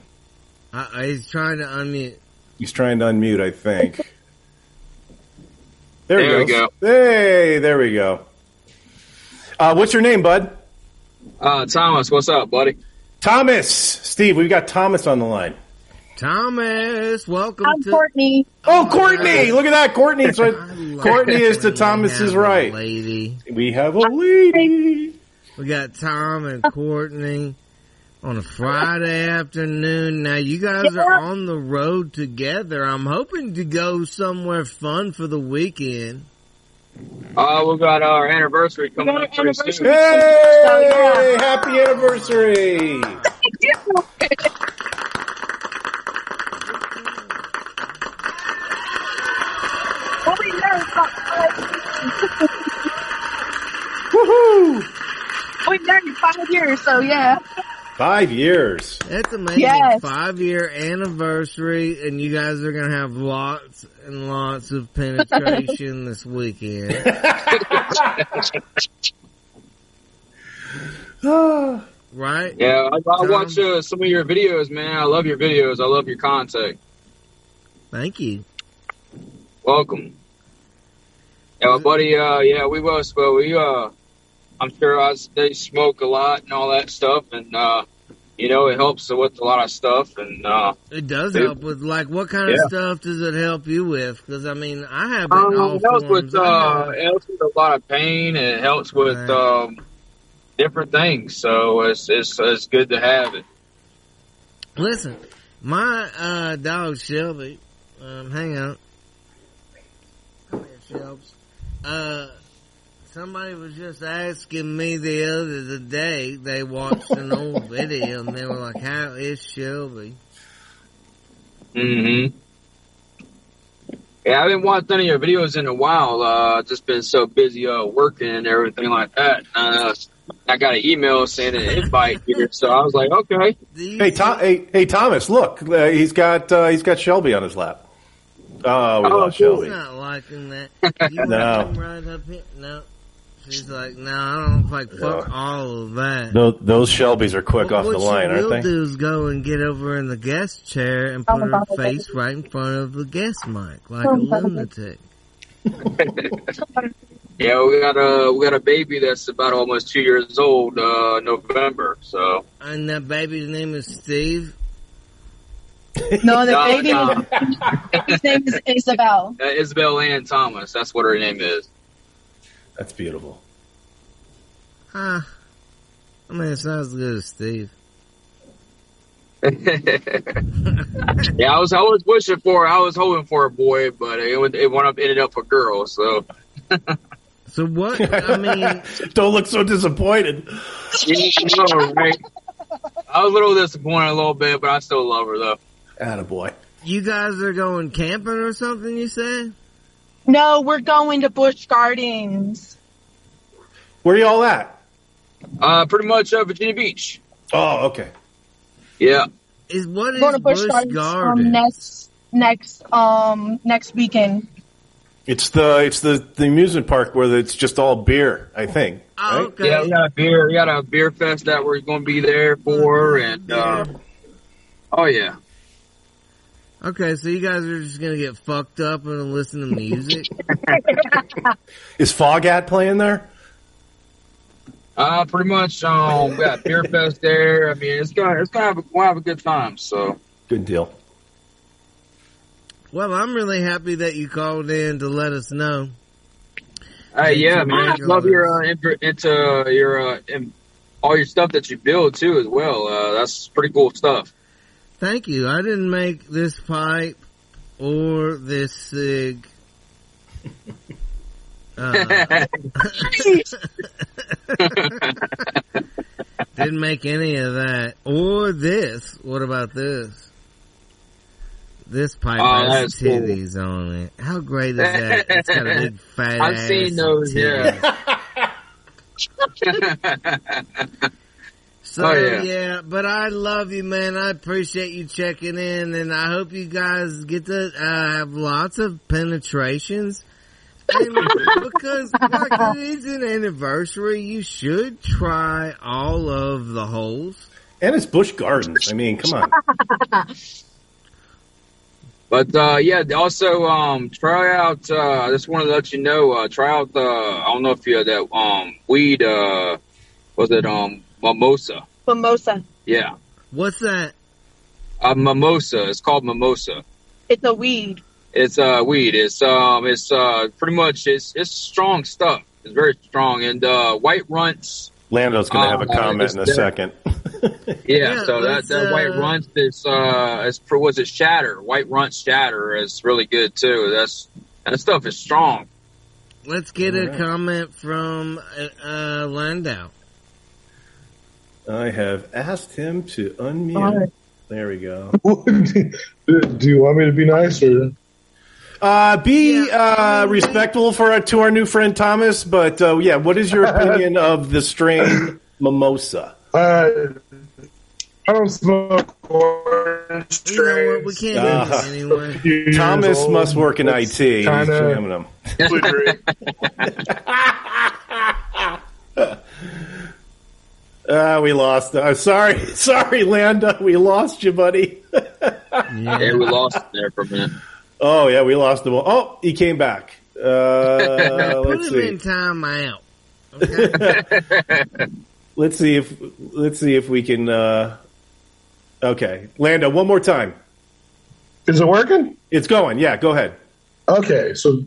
Uh, he's trying to unmute. He's trying to unmute, I think. There, there we go. go. Hey, there we go. Uh, what's your name, bud? Uh, Thomas, what's up, buddy? Thomas, Steve, we've got Thomas on the line. Thomas, welcome. I'm to Courtney. Oh, Courtney! Look at that, Courtney's right. Courtney Courtney is to Thomas's right. Lady, we have a lady. We got Tom and Courtney on a Friday afternoon. Now you guys yeah. are on the road together. I'm hoping to go somewhere fun for the weekend. Uh, we've got our anniversary coming up pretty soon. Hey! Oh, yeah. Happy anniversary! Woohoo! We've done it five years, so yeah. Five years. That's amazing. Yes. Five year anniversary, and you guys are gonna have lots and lots of penetration this weekend. Right? Yeah, I, I watch uh, some of your videos, man. I love your videos. I love your content. Thank you. Welcome. Yeah, my buddy, uh, yeah, we was, but we, uh, I'm sure I, they smoke a lot and all that stuff, and, uh, you know, it helps with a lot of stuff, and, uh. It does it, help with, like, what kind yeah. of stuff does it help you with? Because, I mean, I have um, all it helps forms. with, uh, it helps with a lot of pain, and it helps with, right. um, different things, so it's, it's, it's good to have it. Listen, my, uh, dog Shelby, um, hang on. Come here, Shelby. Uh, somebody was just asking me the other the day, they watched an old video and they were like, how is Shelby? Mm-hmm. Yeah, I haven't watched any of your videos in a while. Uh, just been so busy, uh, working and everything like that. Uh, I got an email saying an invite here, so I was like, okay. Hey, Tom, hey, hey, Thomas, look, uh, he's got, uh, he's got Shelby on his lap. Oh, we oh, lost Shelby. She's not liking that. You no. Right up here? No. She's like, no, I don't like fuck no. all of that. Those, those Shelbys are quick well, off the line, aren't they? What she will do is go and get over in the guest chair and put her face right in front of the guest mic, like a lunatic. Yeah, we got a we got a baby that's about almost two years old, uh, November. So. And that baby's name is Steve. No, the no, baby, no. His name is Isabel. Uh, Isabel Ann Thomas, that's what her name is. That's beautiful. Huh. I mean, it sounds as good as Steve. Yeah, I was, I was wishing for, I was hoping for a boy, but it, it wound up, ended up a girl, so. So what, I mean. Don't look so disappointed. You know, right? I was a little disappointed a little bit, but I still love her, though. Attaboy. You guys are going camping or something, you said? No, we're going to Busch Gardens. Where are y'all at? Uh, pretty much uh, Virginia Beach. Oh, okay. Yeah. Is what we're is Busch Gardens? Gardens? Um, next, next, um, next weekend. It's the it's the, the amusement park where it's just all beer, I think. Right? Oh, okay. Yeah, we got a beer. We got a beer fest that we're going to be there for, and uh, oh yeah. Okay, so you guys are just gonna get fucked up and listen to music. Is Foghat playing there? Uh, pretty much. Um, we got beer fest there. I mean, it's gonna it's gonna have a, we'll have a good time. So good deal. Well, I'm really happy that you called in to let us know. Uh, yeah, man, I love your uh, into your uh, all your stuff that you build too, as well. Uh, that's pretty cool stuff. Thank you. I didn't make this pipe or this sig. Uh, didn't make any of that or this. What about this? This pipe oh, has titties cool. on it. How great is that? It's got a big fat I've ass seen those, yeah. so, oh, yeah. yeah, but I love you, man. I appreciate you checking in, and I hope you guys get to uh, have lots of penetrations. And because like, it's an anniversary, you should try all of the holes. And it's Busch Gardens. I mean, come on. But, uh, yeah, also, um, try out, uh, I just wanted to let you know, uh, try out the, I don't know if you had that, um, weed, uh, was it, um, Mimosa? Mimosa. Yeah. What's that? Uh, Mimosa. It's called Mimosa. It's a weed. It's, uh, weed. It's, um, it's, uh, pretty much, it's, it's strong stuff. It's very strong. And, uh, White Runtz. Lando's going to have a um, comment in a second. yeah, yeah, so that, that uh, White Runtz is uh, is for was it shatter? White Runtz shatter is really good too. That's that stuff is strong. Let's get right. a comment from uh, Landau. I have asked him to unmute. Right. There we go. Do you want me to be nice or? Uh, be uh, respectful for to our new friend Thomas, but uh, yeah, what is your opinion of the strain Mimosa? Uh, I don't smoke orange strains. We can't uh, anyway. Thomas old. Must work in it's I T. Kinda... uh, we lost. I'm uh, sorry, sorry, Landa. We lost you, buddy. yeah, we lost him there for a minute. Oh, yeah, we lost the ball. Oh, he came back. Uh, Put let's him see. in time out. Okay. let's see if let's see if we can. Uh... Okay, Lando, one more time. Is it working? It's going. Yeah, go ahead. Okay, so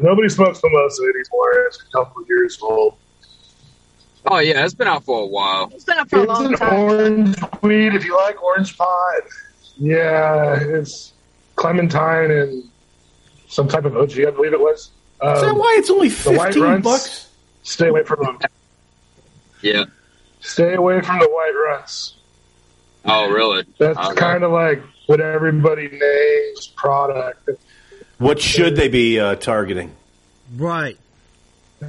nobody smokes mimosa anymore. It's a couple of years old. Oh yeah, it's been out for a while. It's been out for it's a long time. Orange weed, if you like orange pod. Yeah, it's. Clementine and some type of O G, I believe it was. Um, Is that why it's only fifteen bucks? Stay away from them. Yeah. Stay away from the White Runtz. Oh, really? That's okay. Kind of like what everybody names product. What should they be uh, targeting? Right. No,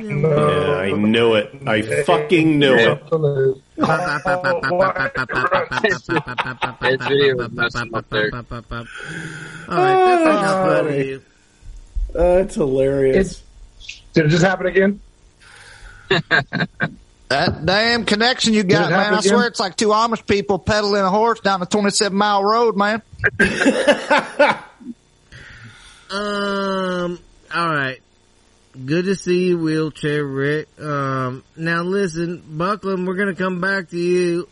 yeah, I knew it. I fucking knew it. Alright, that's hilarious. It's, did it just happen again? That damn connection you got, man. I swear it's like two Amish people pedaling a horse down a twenty-seven mile road, man. um, alright. Good to see you, Wheelchair Rick. Um, now listen, Buckland, we're gonna come back to you.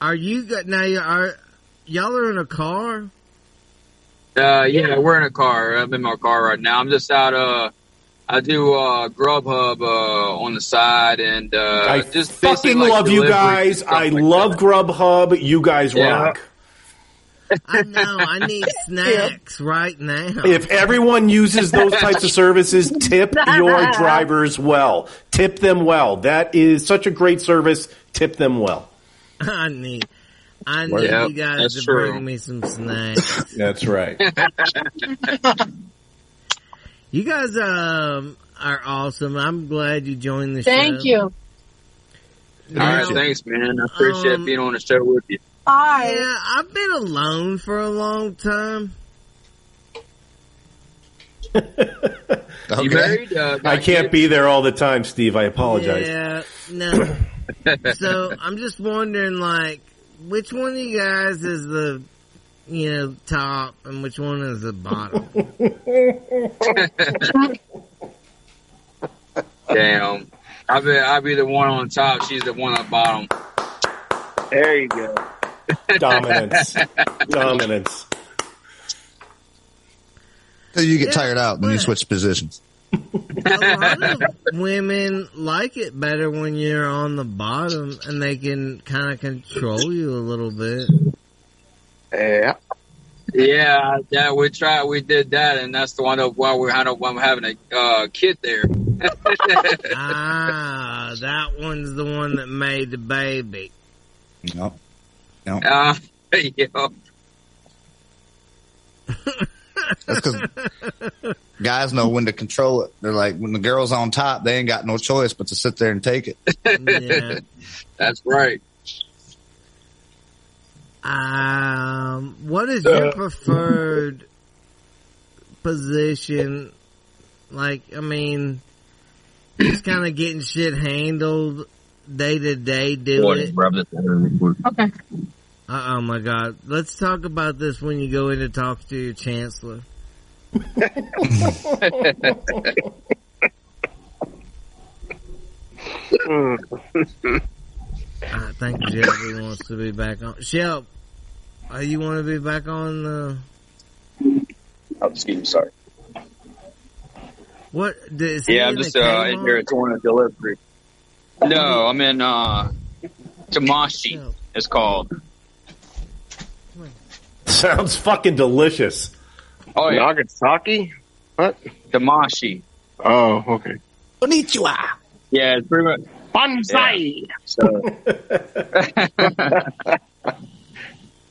Are you got now? You are y'all are in a car? Uh, yeah, we're in a car. I'm in my car right now. I'm just out. Uh, I do uh Grubhub uh, on the side, and uh, I just fucking like love you guys. I like love that. Grubhub. You guys yeah. rock. I know. I need snacks yeah. right now. If everyone uses those types of services, tip your drivers well. Tip them well. That is such a great service. Tip them well. I need. I need yeah, you guys to true. bring me some snacks. That's right. You guys um, are awesome. I'm glad you joined the Thank show. Thank you. Now, all right. Thanks, man. I appreciate um, being on the show with you. Bye. Yeah, I've been alone for a long time. Okay. You married? Uh, I can't be there all the time, Steve. I apologize. Yeah, no. So I'm just wondering, like, which one of you guys is the, you know, top and which one is the bottom? Damn. I'll be, I'll be the one on top. She's the one on the bottom. There you go. Dominance. Dominance. So you get yeah, tired out when you switch positions. A lot of women like it better when you're on the bottom and they can kind of control you a little bit. Yeah. Yeah, yeah, we tried. We did that, and that's the one of why we're I'm having a uh, kid there. Ah, that one's the one that made the baby. No, no. Uh, yeah. That's because guys know when to control it. They're like, when the girl's on top, they ain't got no choice but to sit there and take it. Yeah. That's right. Um, what is uh. your preferred position? Like, I mean, just kind of getting shit handled day to day, doing it. Okay. Uh, oh my God. Let's talk about this when you go in to talk to your chancellor. I think Shelby wants to be back on. Shelby, uh, you want to be back on? Uh... Oh, excuse me, sorry. What? Is yeah, I'm just uh, in here. It's one of delivery. No, I'm in uh, Tamashi, Shelby. It's called. Sounds fucking delicious. Oh, yeah. Nagasaki? What? Tamashi. Oh, okay. Konnichiwa. Yeah, it's pretty much. Bonsai. Yeah. So.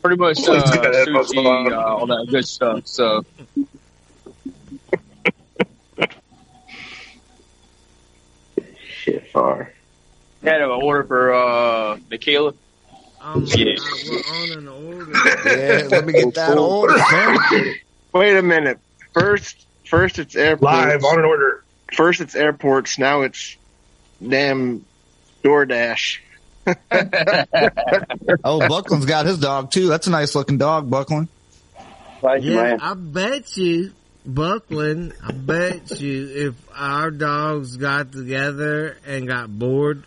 Pretty much uh, sushi, uh, all that good stuff. So. Shit, far. I had an order for uh, Michaela. Um, yeah. We're on an order. Yeah, let me get that order. Wait a minute. First, first it's airports. Live on an order. First it's airports. Now it's damn DoorDash. Oh, Buckland's got his dog too. That's a nice looking dog, Buckland. Thank you, man. I bet you, Buckland. I bet you, if our dogs got together and got bored,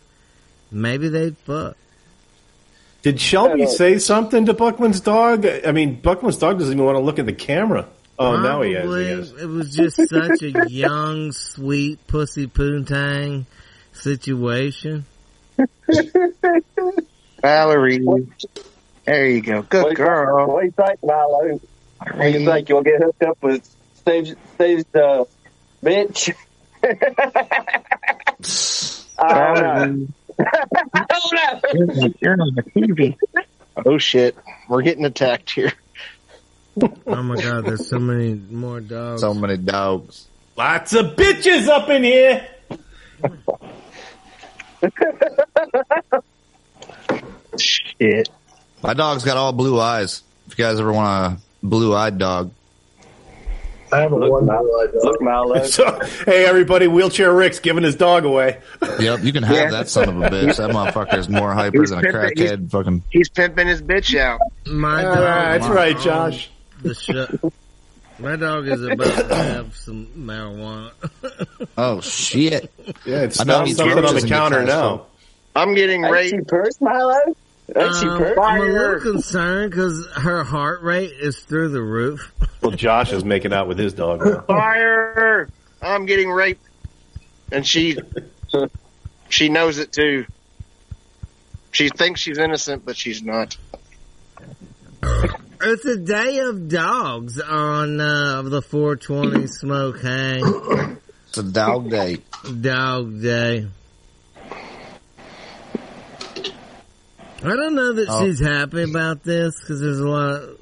maybe they'd fuck. Did Shelby say something to Buckland's dog? I mean, Buckland's dog doesn't even want to look at the camera. Oh, probably. Now he has. He has. It was just such a young, sweet, pussy poontang situation. Valerie. There you go. Good what girl. What do you think, Milo? What do you think? You'll get hooked up with Steve's, Steve's uh, bitch? I don't know. Oh, no. You're on the T V. Oh shit, we're getting attacked here. Oh my God, there's so many more dogs. So many dogs. Lots of bitches up in here. Shit. My dog's got all blue eyes. If you guys ever want a blue-eyed dog. I have a look, one Milo. Look, Milo. So, hey, everybody, Wheelchair Rick's giving his dog away. Yep, you can have yeah. that son of a bitch. That motherfucker is more hyper he's than pimping, a crackhead. He's, fucking. He's pimping his bitch out. My dog, uh, that's my right, dog, Josh. The sh- my dog is about to have some marijuana. Oh, shit. Yeah, it's something on the counter now. I'm getting raped. Ain't she purse, Milo? Ain't she purse? Um, I'm a little concerned because her heart rate is through the roof. Well, Josh is making out with his dog now. Fire! I'm getting raped. And she she knows it too. She thinks she's innocent, but she's not. It's a day of dogs on uh, the four twenty smoke hang. It's a dog day. Dog day. I don't know that oh. she's happy about this because there's a lot of...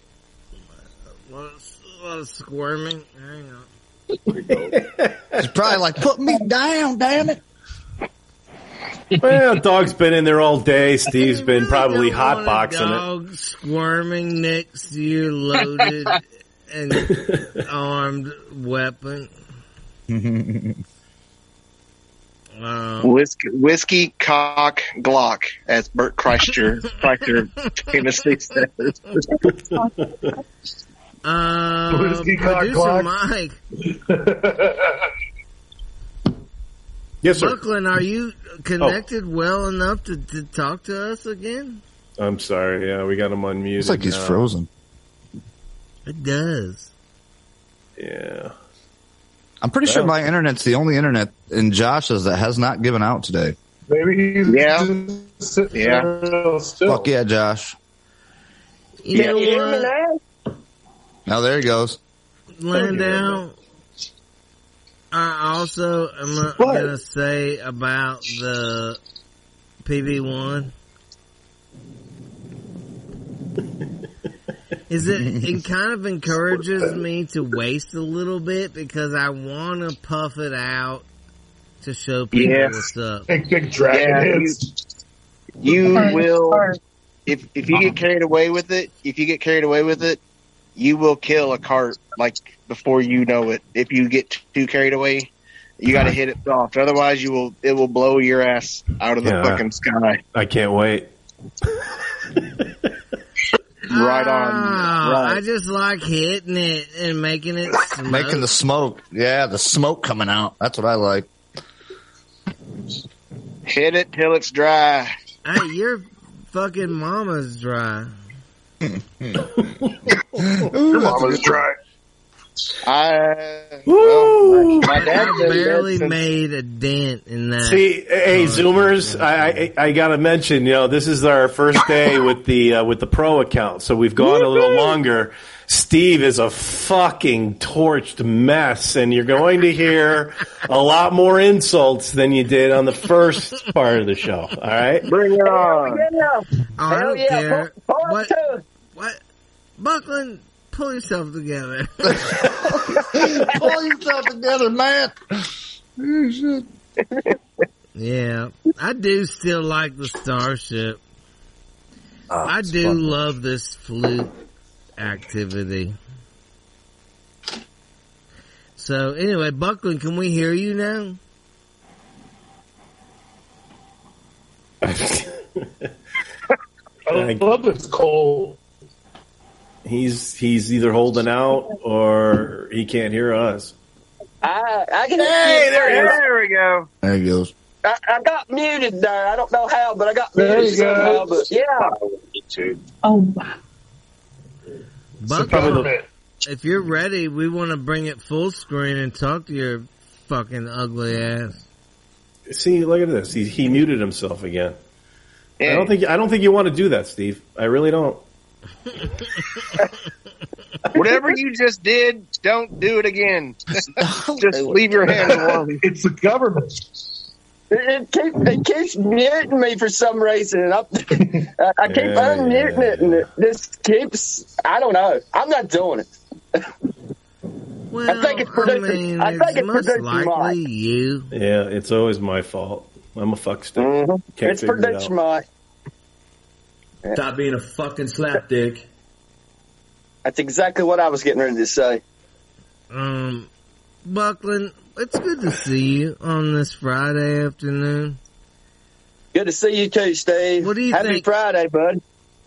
A lot of A lot of squirming. Hang on. She's probably like, put me down, damn it. Well, dog's been in there all day. Steve's really been probably hot boxing dog it. Squirming next to your loaded and armed weapon. um, whiskey, whiskey, cock, Glock, as Bert Kreischer, famously says. Um, producer Mike. Yes, sir. Brooklyn, are you connected oh. well enough to, to talk to us again? I'm sorry. Yeah, we got him on mute. It's like he's now. Frozen. It does. Yeah. I'm pretty well. sure my internet's the only internet in Josh's that has not given out today. Maybe he's yeah. Just yeah. Still. Fuck yeah, Josh. You yeah. know what? Now there he goes. Landau, I also am going to say about the P B one. Is it, it kind of encourages me to waste a little bit because I want to puff it out to show people yes. what's up. Big, big dragon heads. You, you will, if if you get carried away with it, if you get carried away with it, you will kill a cart like before you know it. If you get too carried away, you got to hit it soft. Otherwise, you will it will blow your ass out of the yeah, fucking sky. I can't wait. Right on. Oh, right. I just like hitting it and making it smoke. Making the smoke. Yeah, the smoke coming out. That's what I like. Hit it till it's dry. Hey, your fucking mama's dry. Your mama's dry. I, well, my, my dad I barely since... made a dent in that. See, hey, oh, Zoomers, I, I I gotta mention, you know, this is our first day with the uh, with the pro account, so we've gone a little longer. Steve is a fucking torched mess, and you're going to hear a lot more insults than you did on the first part of the show. All right, bring it on! I don't yeah. care. Pull, pull what, what, Buckland? Pull yourself together. Pull yourself together, man. Yeah. I do still like the Starship. Oh, I do fun. love this flute activity. So, anyway, Buckland, can we hear you now? I love this cold. He's he's either holding out or he can't hear us. I, I can. Hey, there he is. There we go. There he goes. I, I got muted there. I don't know how, but I got there muted somehow. But yeah. Oh my. Buckland, if you're ready, we want to bring it full screen and talk to your fucking ugly ass. See, look at this. He he muted himself again. Yeah. I don't think I don't think you want to do that, Steve. I really don't. Whatever you just did, don't do it again. Just leave your hands alone. It's the government. It, it, keep, it keeps muting me for some reason. And I, I keep yeah, unmuting yeah. it, and it just keeps. I don't know. I'm not doing it. Well, I think it's producing. I, mean, I think it's, it's producing Mike. You. Yeah, it's always my fault. I'm a fuckstick. Mm-hmm. It's producing it Mike. Stop being a fucking slapdick. That's exactly what I was getting ready to say. Um, Buckland, it's good to see you on this Friday afternoon. Good to see you too, Steve. What do you Happy think? Happy Friday, bud.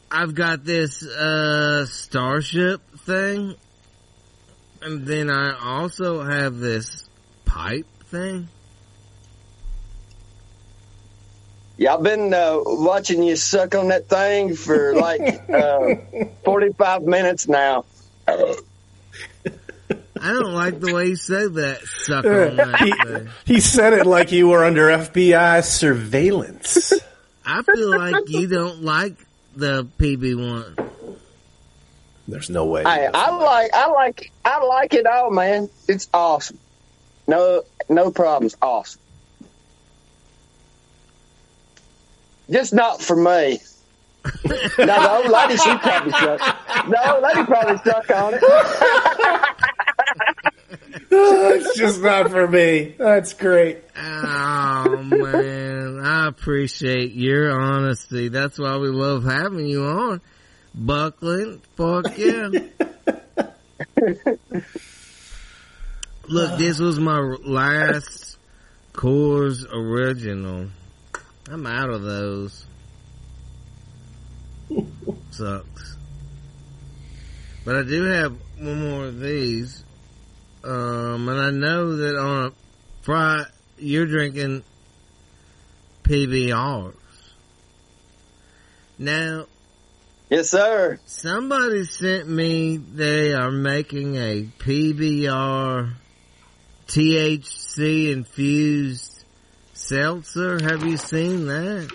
I've got this uh, Starship thing, and then I also have this pipe thing. Yeah, I've been uh, watching you suck on that thing for like uh, forty-five minutes now. I don't like the way you said that, suck on that he, thing. He said it like you were under F B I surveillance. I feel like you don't like the P B one. There's no way. I, I like, I like, I like it all, man. It's awesome. No, no problems. Awesome. Just not for me. No, the old lady, she probably stuck. The old lady probably stuck on it. It's just not for me. That's great. Oh, man. I appreciate your honesty. That's why we love having you on. Buckland, fuck yeah. Look, this was my last Coors Original. I'm out of those. Sucks. But I do have one more of these. Um, and I know that on a Friday, you're drinking P B Rs. Now. Yes, sir. Somebody sent me, they are making a P B R T H C infused seltzer. Have you seen that?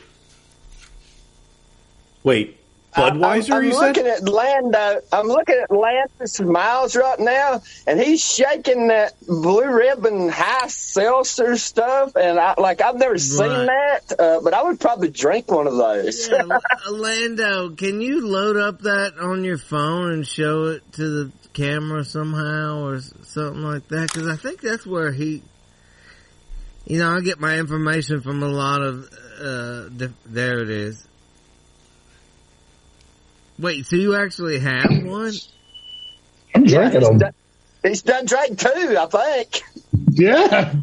Wait, Budweiser, I, I'm, you I'm said? Looking at Lando, I'm looking at Landis Miles right now, and he's shaking that Blue Ribbon high seltzer stuff, and I, like I've never right. seen that, uh, but I would probably drink one of those. Yeah, Lando, can you load up that on your phone and show it to the camera somehow or something like that? Because I think that's where he, you know, I get my information from a lot of, uh, diff- there it is. Wait, so you actually have one? I'm drinking yeah, them. He's done drank two, I think. Yeah.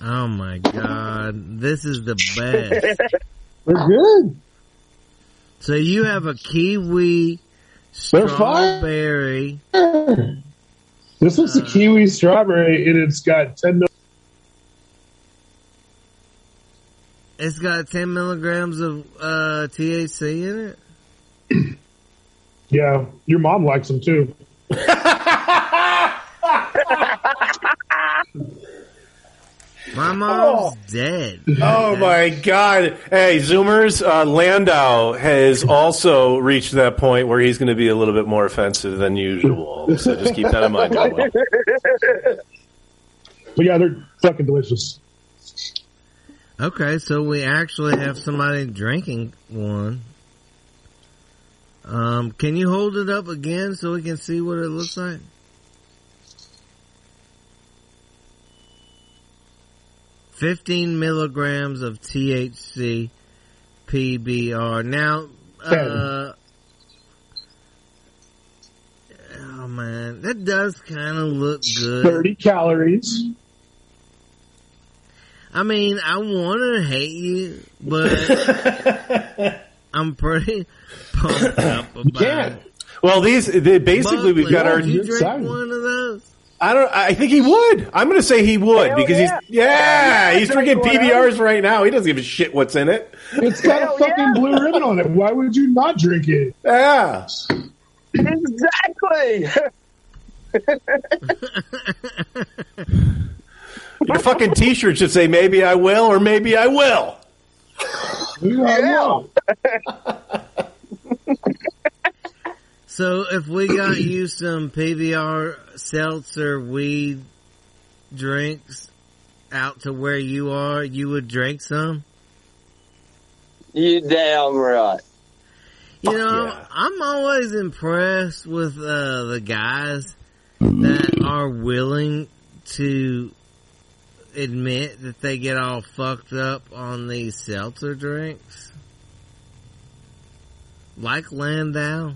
Oh, my God. This is the best. They're good. So you have a kiwi, strawberry. This is uh, a kiwi strawberry, and it's got ten... It's got ten milligrams of uh, T H C in it. Yeah, your mom likes them too. My mom's oh. dead. Oh my God! Hey, Zoomers, uh, Landau has also reached that point where he's going to be a little bit more offensive than usual. So just keep that in mind. But yeah, they're fucking delicious. Okay, so we actually have somebody drinking one. Um, can you hold it up again so we can see what it looks like? fifteen milligrams of T H C P B R. Now, uh, oh man, that does kind of look good. thirty calories. I mean, I want to hate you, but I'm pretty pumped up about yeah. it. Well, these they basically Buckley, we've got would our. You drink one of those? I don't. I think he would. I'm going to say he would Hell because yeah. he's yeah, yeah he's drinking P B Rs right now. He doesn't give a shit what's in it. It's got Hell a fucking yeah. blue ribbon on it. Why would you not drink it? Yeah, exactly. Your fucking T-shirt should say "Maybe I will" or "Maybe I will." Yeah. So if we got you some P B R seltzer weed drinks out to where you are, you would drink some? You damn right. You Fuck know, yeah. I'm always impressed with uh, the guys that are willing to admit that they get all fucked up on these seltzer drinks, like Landau.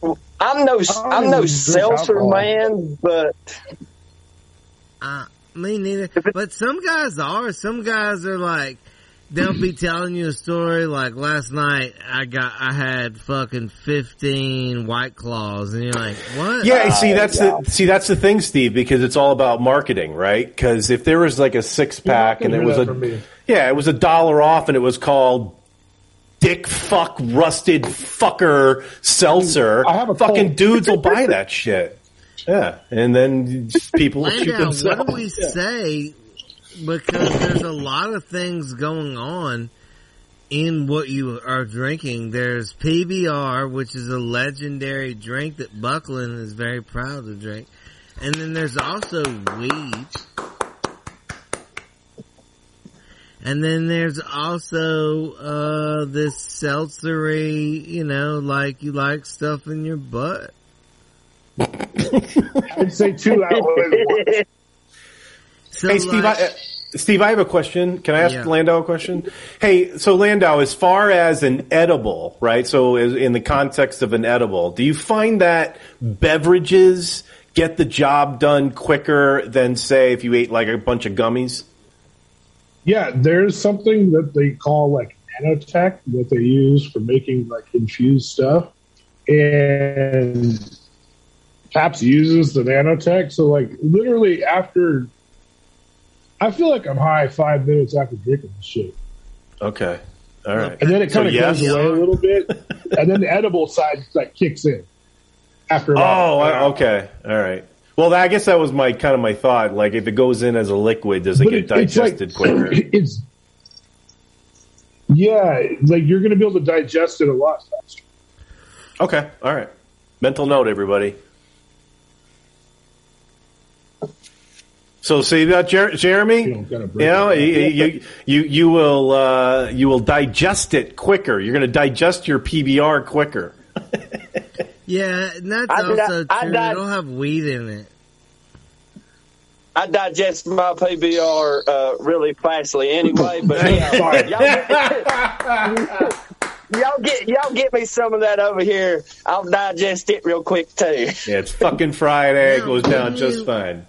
Well, I'm no, oh, I'm no seltzer alcohol. man, but uh, me neither. But some guys are. Some guys are like, they'll be telling you a story. Like last night, I got, I had fucking fifteen White Claws, and you're like, what? Yeah, see, that's oh, the yeah. see, that's the thing, Steve, because it's all about marketing, right? Because if there was like a six pack and it was a, yeah, it was a dollar off, and it was called Dick Fuck Rusted Fucker Seltzer. I have a fucking dudes will buy that shit. Yeah, and then people will shoot themselves. What do we yeah. say? Because there's a lot of things going on in what you are drinking. There's P B R, which is a legendary drink that Buckland is very proud to drink. And then there's also weed. And then there's also uh this seltzery, you know, like you like stuff in your butt. I'd say two hours. So hey, Steve, like, I, uh, Steve, I have a question. Can I ask yeah. Landau a question? Hey, so Landau, as far as an edible, right, so as, in the context of an edible, do you find that beverages get the job done quicker than, say, if you ate, like, a bunch of gummies? Yeah, there's something that they call, like, nanotech that they use for making, like, infused stuff. And P A P S uses the nanotech. So, like, literally after... I feel like I'm high five minutes after drinking this shit. Okay. All right. And then it kind of so, goes yes. away a little bit. And then the edible side like kicks in. After a Oh, I, okay. All right. Well, I guess that was my kind of my thought. Like if it goes in as a liquid, does it but get it, digested it's like, quicker? It's Yeah, like you're going to be able to digest it a lot faster. Okay, all right. Mental note, everybody. So see that, Jer- Jeremy? You know, you, know you, you, you, you will uh, you will digest it quicker. You're going to digest your P B R quicker. Yeah, and that's I, also I, true. I, I, It'll have weed in it. I digest my P B R uh, really fastly anyway, but yeah, y'all, y'all get y'all get me some of that over here. I'll digest it real quick too. Yeah, it's fucking fried egg. Now, goes down just you, fine.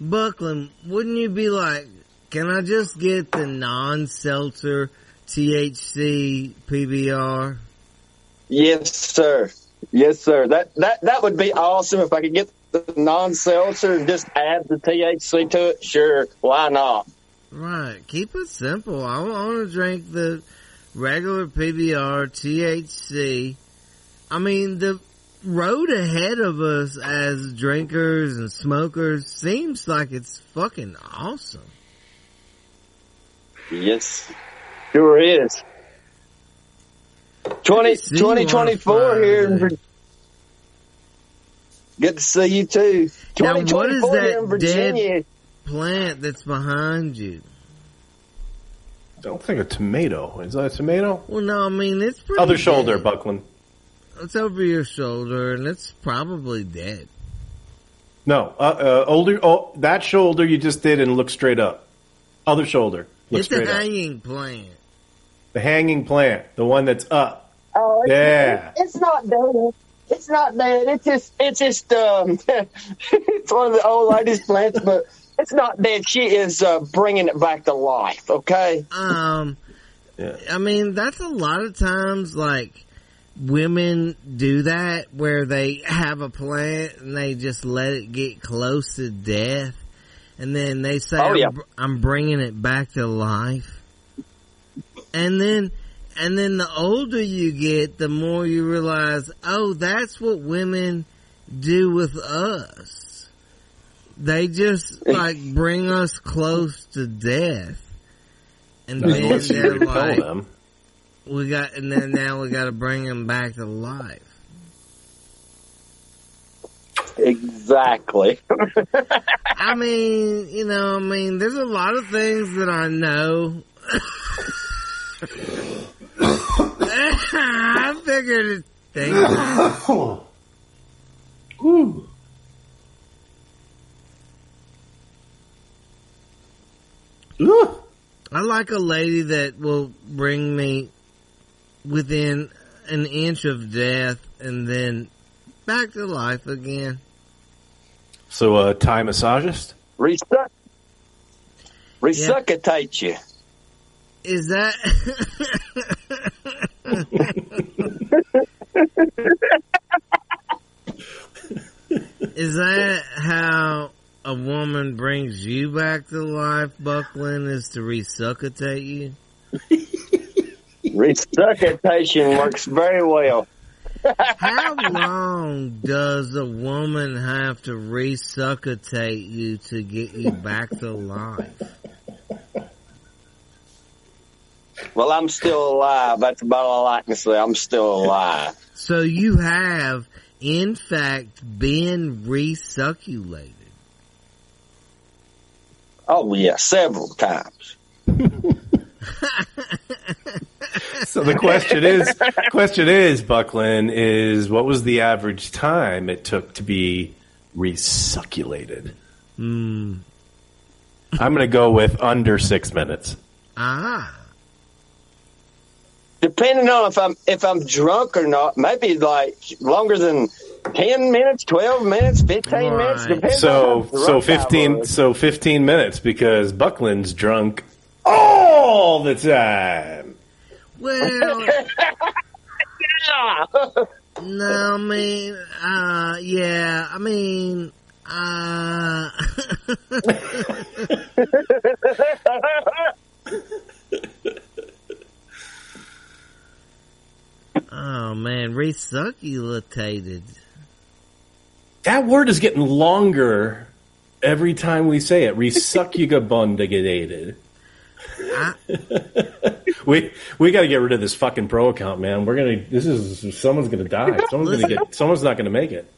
Buckland, wouldn't you be like, can I just get the non-seltzer T H C P B R? Yes, sir. Yes, sir. That that that would be awesome if I could get the non-seltzer and just add the T H C to it. Sure, why not? Right. Keep it simple. I want to drink the regular P B R, T H C. I mean, the road ahead of us as drinkers and smokers seems like it's fucking awesome. Yes, sure is. twenty twenty-four here in Virginia. Good to see you too. Now, what is that dead plant that's behind you? I don't think a tomato. Is that a tomato? Well, no, I mean, it's pretty Other dead. Shoulder, Buckland. It's over your shoulder, and it's probably dead. No, uh, uh, older, oh, that shoulder you just did and look straight up. Other shoulder. Look it's straight a hanging up. Plant. The hanging plant, the one that's up. Oh, it's, yeah. It's not dead. It's not dead. It's just, it's just, um, it's one of the old ladies' plants, but it's not dead. She is uh, bringing it back to life. Okay. Um, yeah. I mean, that's a lot of times like women do that where they have a plant and they just let it get close to death, and then they say, oh, yeah. I'm, "I'm bringing it back to life." And then, and then the older you get, the more you realize, oh, that's what women do with us. They just like bring us close to death, and then they're like, we got, and then now we got to bring them back to life. Exactly. I mean, you know, I mean, there's a lot of things that I know. I figured it. Ooh. Ooh. I like a lady that will bring me within an inch of death and then back to life again. So a uh, Thai massagist? Resuc- resuscitate yeah. you. Is that? Is that how a woman brings you back to life, Buckland, is to resuscitate you? Resuscitation works very well. How long does a woman have to resuscitate you to get you back to life? Well, I'm still alive. That's about all I can say. I'm still alive. So you have, in fact, been resucculated. Oh, yeah, several times. So the question is, question is, Buckland, is what was the average time it took to be resucculated? Mm. I'm going to go with under six minutes. Ah. Depending on if I'm if I'm drunk or not, maybe like longer than ten minutes, twelve minutes, fifteen right. minutes. Depending so on so fifteen so fifteen minutes because Buckland's drunk all the time. Well, no, I mean, uh, yeah, I mean, uh. Oh, man, resucculated. That word is getting longer every time we say it. Resuccubundigated. I, we we got to get rid of this fucking pro account, man. We're gonna. This is someone's gonna die. Someone's gonna get. Someone's not gonna make it.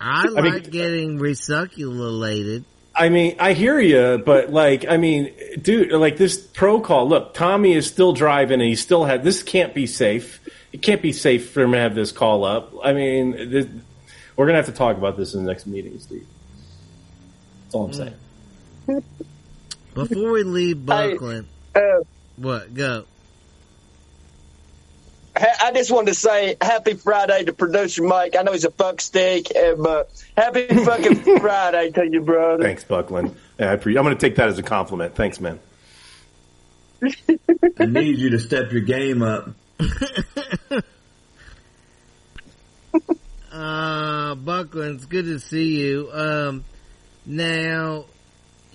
I, I like mean, getting resucculated. I mean, I hear you, but like, I mean, dude, like this pro call. Look, Tommy is still driving, and he still had. This can't be safe. It can't be safe for him to have this call up. I mean, this, we're gonna have to talk about this in the next meeting, Steve. That's all I'm saying. Before we leave Buckland, I, uh, what go? I just wanted to say happy Friday to producer Mike. I know he's a fuck stick, but happy fucking Friday to you, brother. Thanks, Buckland. Yeah, I pre- I'm going to take that as a compliment. Thanks, man. I need you to step your game up. uh, Buckland, it's good to see you. Um, now,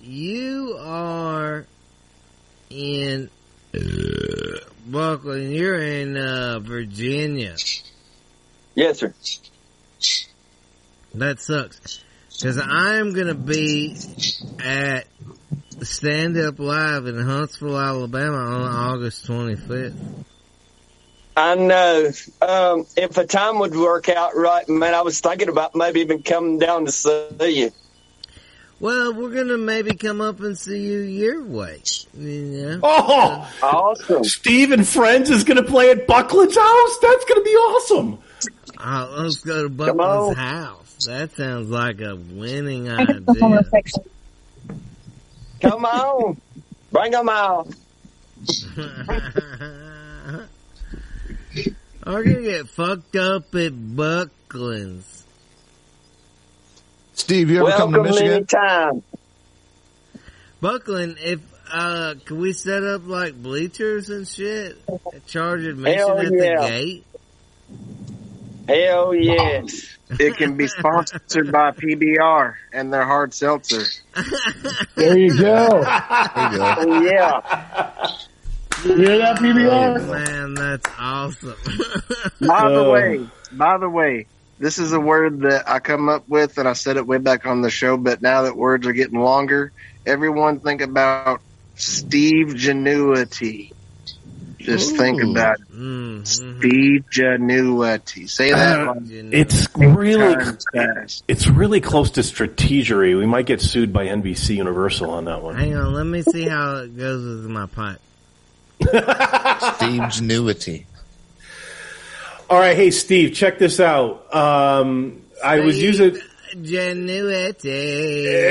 you are in... Uh, Buckland, you're in uh, Virginia. Yes, sir. That sucks. Because I'm going to be at Stand Up Live in Huntsville, Alabama on August twenty-fifth. I know. Um, if a time would work out right, man, I was thinking about maybe even coming down to see you. Well, we're going to maybe come up and see you your way. You know? Oh, uh, awesome. Steve and Friends is going to play at Buckland's house? That's going to be awesome. Uh, let's go to Buckland's house. That sounds like a winning idea. Come on. Bring them out. We're going to get fucked up at Buckland's. Steve, you ever Welcome come to Michigan? Time. Buckland, if uh, can we set up like bleachers and shit? Charge admission Hell at yeah. the gate? Hell yeah. It can be sponsored by P B R and their hard seltzer. There you go. There you go. Yeah. You hear that, P B R? Oh, man, that's awesome. By the way, by the way, this is a word that I come up with, and I said it way back on the show, but now that words are getting longer, everyone think about Steve Genuity. Just Ooh. think about it. Mm-hmm. Steve Genuity. Say that. Uh, it's really it, it's really close to strategery. We might get sued by N B C Universal on that one. Hang on. Let me see how it goes with my pipe. Steve Genuity. All right, hey Steve, check this out. Um, I Steve was using Genuity.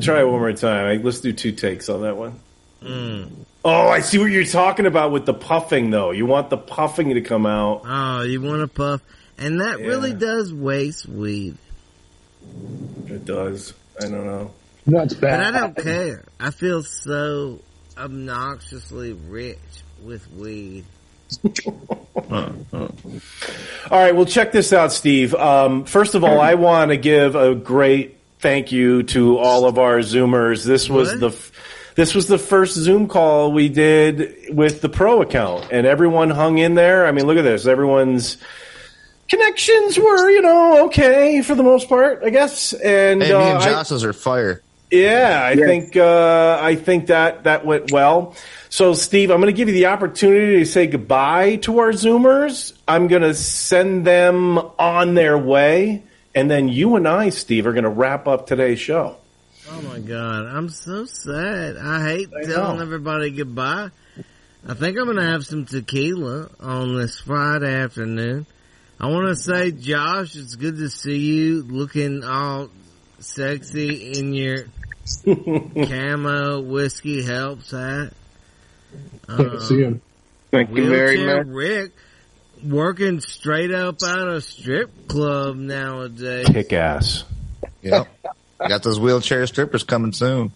Try it one more time. Let's do two takes on that one. Mm. Oh, I see what you're talking about with the puffing, though. You want the puffing to come out. Oh, you want to puff, and that yeah. really does waste weed. It does. I don't know. That's bad. But I don't care. I feel so obnoxiously rich with weed. All right, well, check this out, Steve. Um, first of all, I want to give a great thank you to all of our Zoomers. This was what? the f- this was the first Zoom call we did with the pro account, and everyone hung in there. I mean, look at this. Everyone's connections were, you know, okay for the most part, I guess. And hey, me and uh, Joss's are fire. Yeah, I yes. think uh, I think that, that went well. So, Steve, I'm going to give you the opportunity to say goodbye to our Zoomers. I'm going to send them on their way. And then you and I, Steve, are going to wrap up today's show. Oh, my God. I'm so sad. I hate I telling know. everybody goodbye. I think I'm going to have some tequila on this Friday afternoon. I want to say, Josh, it's good to see you looking all sexy in your camo whiskey helps hat. Uh, see him. Thank you very much. Rick, working straight up out of strip club nowadays. Kick ass. Yep. Got those wheelchair strippers coming soon.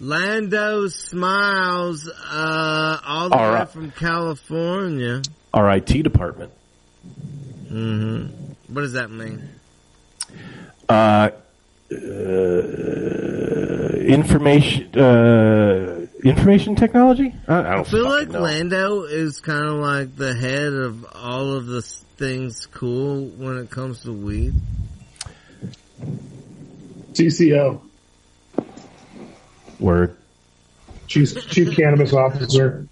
Lando Smiles, uh, all the all way right. from California. Our I T department. Mm-hmm. What does that mean? Uh, uh, information, uh, information technology. I, I, don't I feel like know. Lando is kind of like the head of all of the things cool when it comes to weed. C C O. Word. Chief, Chief Cannabis Officer.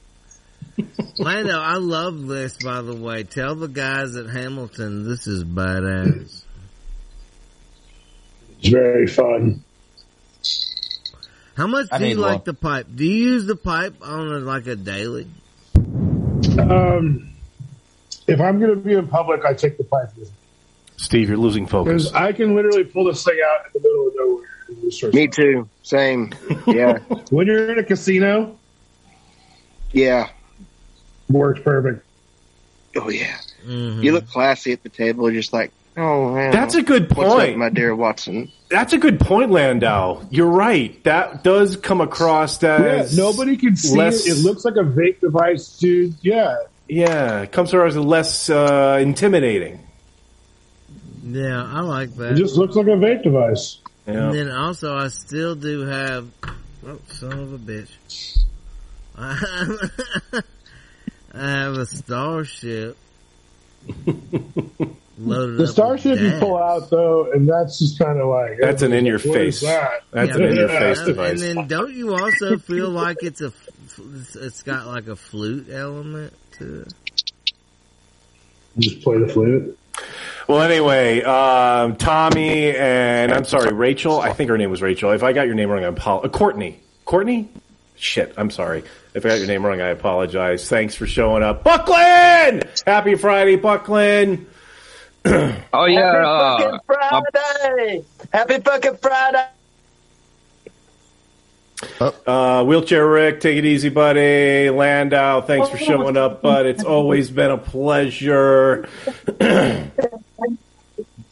Lando, I love this, by the way. Tell the guys at Hamilton this is badass. It's very fun. How much I do mean, you like well, the pipe? Do you use the pipe on a, like a daily? Um, if I'm going to be in public, I take the pipe with me. Steve, you're losing focus. I can literally pull this thing out in the middle of nowhere. Me too. Same. Yeah. When you're in a casino. Yeah. Works perfect. Oh yeah. Mm-hmm. You look classy at the table. You're just like, oh man. That's a good point, what's up, my dear Watson. That's a good point, Landau. You're right. That does come across as yeah, nobody can see less... it. It looks like a vape device, dude. Yeah. Yeah. It comes across as less uh, intimidating. Yeah, I like that. It just looks like a vape device. Yeah. And then also, I still do have. Oh, son of a bitch! I have, I have a Starship loaded. The up Starship with you pull out though, and that's just kind of like that's an in your face. That? That's yeah, an in your face device. And then, don't you also feel like it's a? It's got like a flute element to it. Just play the flute. Well, anyway, um, Tommy and I'm sorry, Rachel. I think her name was Rachel. If I got your name wrong, I apologize. Uh, Courtney. Courtney? Shit, I'm sorry. If I got your name wrong, I apologize. Thanks for showing up. Buckland! Happy Friday, Buckland. Oh, yeah. Happy uh, fucking Friday! Uh, Happy fucking Friday! Uh, Wheelchair Rick, take it easy, buddy. Landau, thanks for showing up, bud. It's always been a pleasure.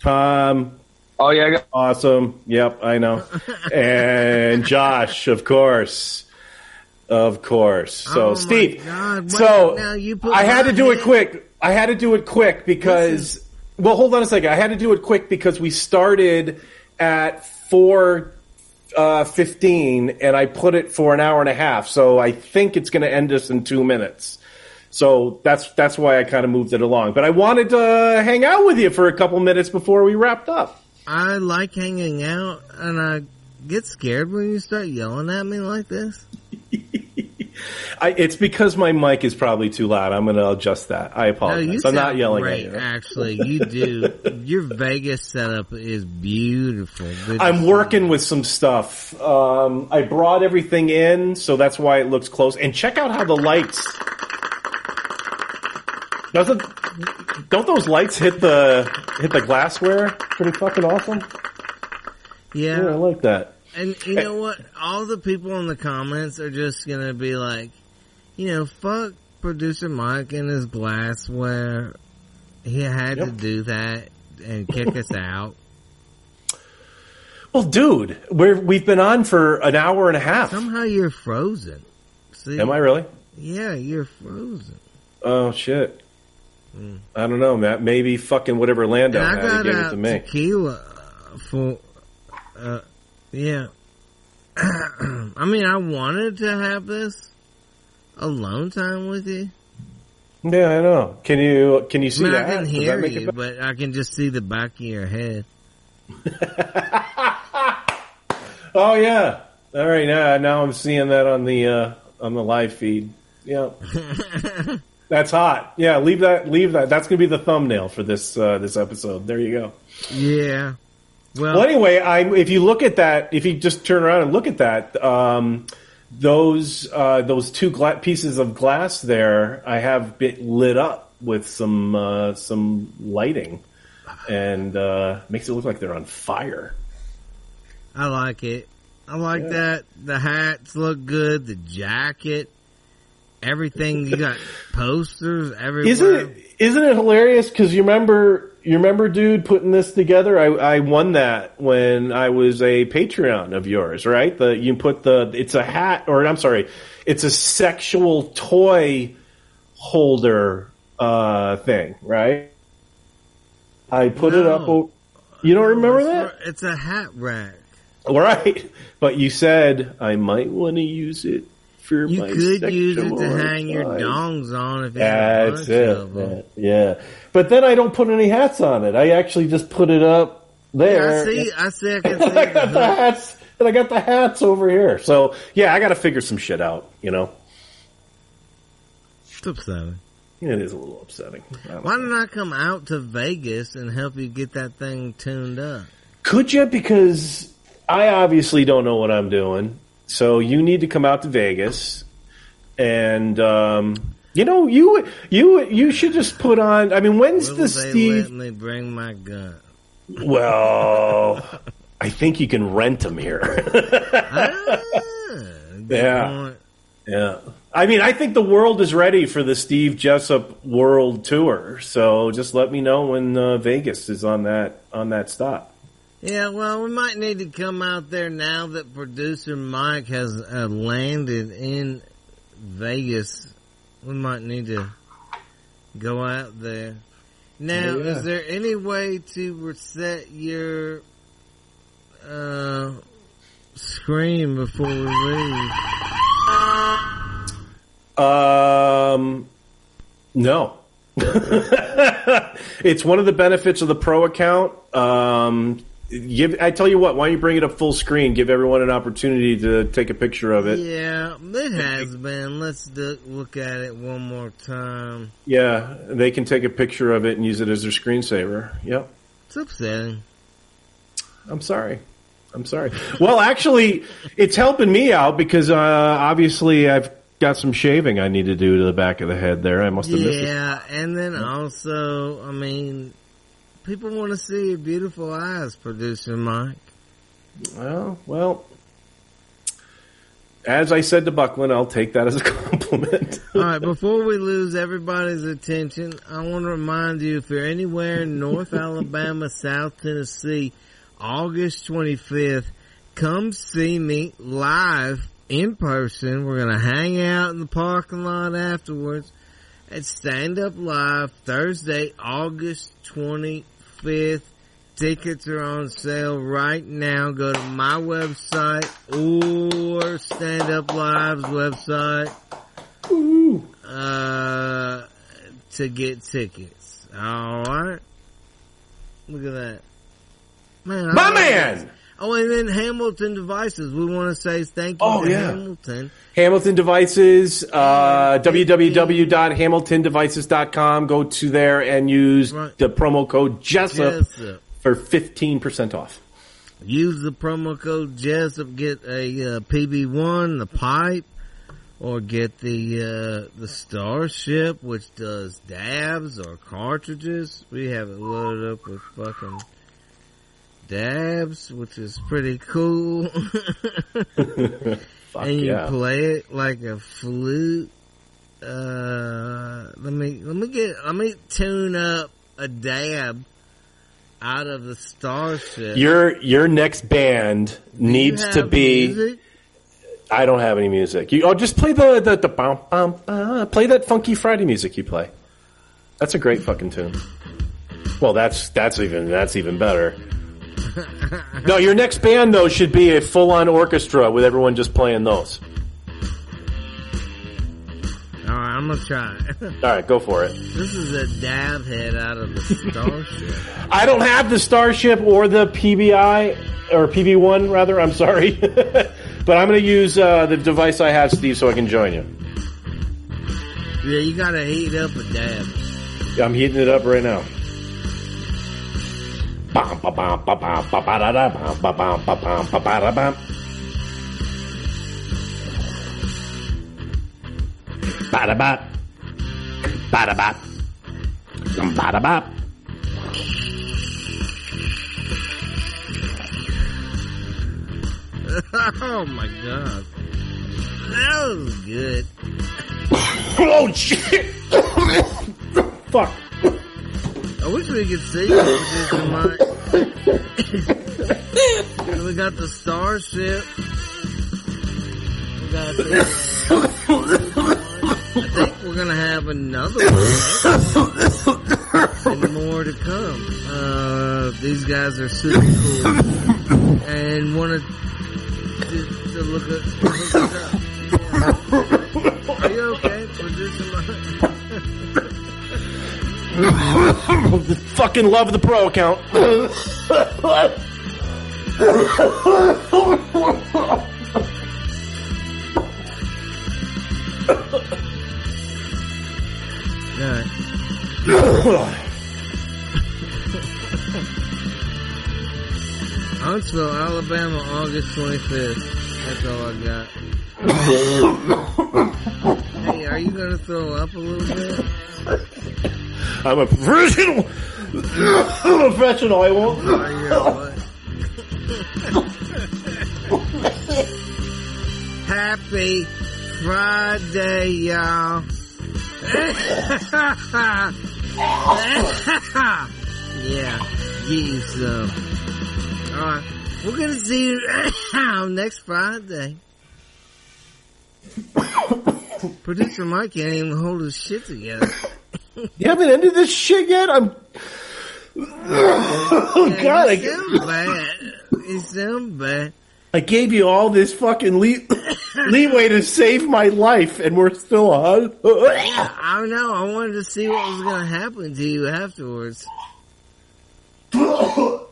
Tom. Oh, yeah. Awesome. Yep, I know. And Josh, of course. Of course. So, oh Steve. God, so, now you put I had to do head. it quick. I had to do it quick because, Listen. well, hold on a second. I had to do it quick because we started at four uh, fifteen and I put it for an hour and a half. So I think it's going to end us in two minutes. So that's that's why I kind of moved it along. But I wanted to hang out with you for a couple minutes before we wrapped up. I like hanging out, and I get scared when you start yelling at me like this. I, it's because my mic is probably too loud. I'm going to adjust that. I apologize. No, you sound I'm not yelling great, at you. Actually, you do. Your Vegas setup is beautiful. Good I'm design. working with some stuff. Um, I brought everything in, so that's why it looks close. And check out how the lights... Doesn't don't those lights hit the hit the glassware? Pretty fucking awesome. Yeah, yeah I like that. And you hey. know what? All the people in the comments are just gonna be like, you know, fuck producer Mike and his glassware. He had yep. to do that and kick us out. Well, dude, we're we've been on for an hour and a half. Somehow you're frozen. See, am I really? Yeah, you're frozen. Oh shit. I don't know, Matt. Maybe fucking whatever Lando had, I got he gave it to me. Tequila for, uh, yeah. I mean, I wanted to have this alone time with you. Yeah, I know. Can you can you see I mean, that? I can hear that you, but I can just see the back of your head. Oh yeah. All right, now now I'm seeing that on the uh, on the live feed. Yeah. That's hot. Yeah, leave that. Leave that. That's gonna be the thumbnail for this uh, this episode. There you go. Yeah. Well, well anyway, I if you look at that, if you just turn around and look at that, um, those uh, those two gla- pieces of glass there, I have bit lit up with some uh, some lighting, and uh, makes it look like they're on fire. I like it. I like yeah. that. The hats look good. The jacket. Everything, you got posters everywhere. Isn't it, isn't it hilarious? Because you remember, you remember, dude, putting this together? I, I won that when I was a Patreon of yours, right? The, you put the, it's a hat, or I'm sorry, it's a sexual toy holder uh, thing, right? I put no. it up. O- you don't no, remember it's that? A, it's a hat rack. All right. But you said, I might want to use it. You could use it to hang your dongs on if you have a bunch of them. Yeah. But then I don't put any hats on it. I actually just put it up there. Yeah, I see, I see, I can see. I got the hats, and I got the hats over here. So, yeah, I got to figure some shit out, you know. It's upsetting. It is a little upsetting. Why didn't I come out to Vegas and help you get that thing tuned up? Could you? Because I obviously don't know what I'm doing. So you need to come out to Vegas. And, um, you know, you you you should just put on... I mean, when's Will the they Steve... Let me bring my gun. Well, I think you can rent them here. ah, yeah. Point. Yeah. I mean, I think the world is ready for the Steve Jessup World Tour. So just let me know when uh, Vegas is on that on that stop. Yeah, well, we might need to come out there now that producer Mike has uh, landed in Vegas. We might need to go out there. Now, yeah. Is there any way to reset your uh, screen before we leave? Um, no. It's one of the benefits of the pro account. Um, give, I tell you what, why don't you bring it up full screen? Give everyone an opportunity to take a picture of it. Yeah, it has been. Let's do, look at it one more time. Yeah, they can take a picture of it and use it as their screensaver. Yep. It's upsetting. I'm sorry. I'm sorry. Well, actually, it's helping me out because uh, obviously I've got some shaving I need to do to the back of the head there. I must have yeah, missed it. Yeah, and then also, I mean, people want to see your beautiful eyes, Producer Mike. Well, well, as I said to Buckland, I'll take that as a compliment. All right, before we lose everybody's attention, I want to remind you, if you're anywhere in North Alabama, South Tennessee, August twenty-fifth, come see me live in person. We're going to hang out in the parking lot afterwards at Stand Up Live, Thursday, August twenty-fifth. Tickets are on sale right now. Go to my website or Stand Up Live's website Ooh. Uh, to get tickets. All right. Look at that. Man, my man! Guys. Oh, and then Hamilton Devices. We want to say thank you oh, to yeah. Hamilton. Hamilton Devices, uh, w w w dot hamilton devices dot com. Go to there and use right. the promo code Jessup, Jessup for fifteen percent off. Use the promo code Jessup. Get a uh, P B one, the pipe, or get the uh, the Starship, which does dabs or cartridges. We have it loaded up with fucking... dabs, which is pretty cool. And you yeah. play it like a flute. Uh, let me let me get let me tune up a dab out of the Starship. Your your next band needs to be. Music? I don't have any music. You oh, just play the the, the bum, bum, bum. Play that funky Friday music you play. That's a great fucking tune. Well, that's that's even that's even better. No, your next band, though, should be a full-on orchestra with everyone just playing those. All right, I'm going to try it. All right, go for it. This is a dab head out of the Starship. I don't have the Starship or the P B I, or P B one, rather. I'm sorry. But I'm going to use uh, the device I have, Steve, so I can join you. Yeah, you got to heat up a dab. Yeah, I'm heating it up right now. Oh my god. That was good. Oh shit. Fuck. I wish we could see it. We got the Starship. We got the, I think we're gonna have another one and more to come. Uh, these guys are super cool and want to just to look at. Look at yeah. Are you okay? Producer Mike? Fucking love the pro account. Huntsville, Alabama, August twenty-fifth. That's all I got. Hey, are you gonna throw up a little bit? I'm a professional. I'm a professional. I won't. Happy Friday, y'all. Yeah, get you some. Alright, we're gonna see you next Friday. Producer Mike can't even hold his shit together. You haven't ended this shit yet? I'm. Oh, yeah, God, I get so bad. It's so bad. I gave you all this fucking lee- leeway to save my life, and we're still on. I don't know. I wanted to see what was going to happen to you afterwards. Oh,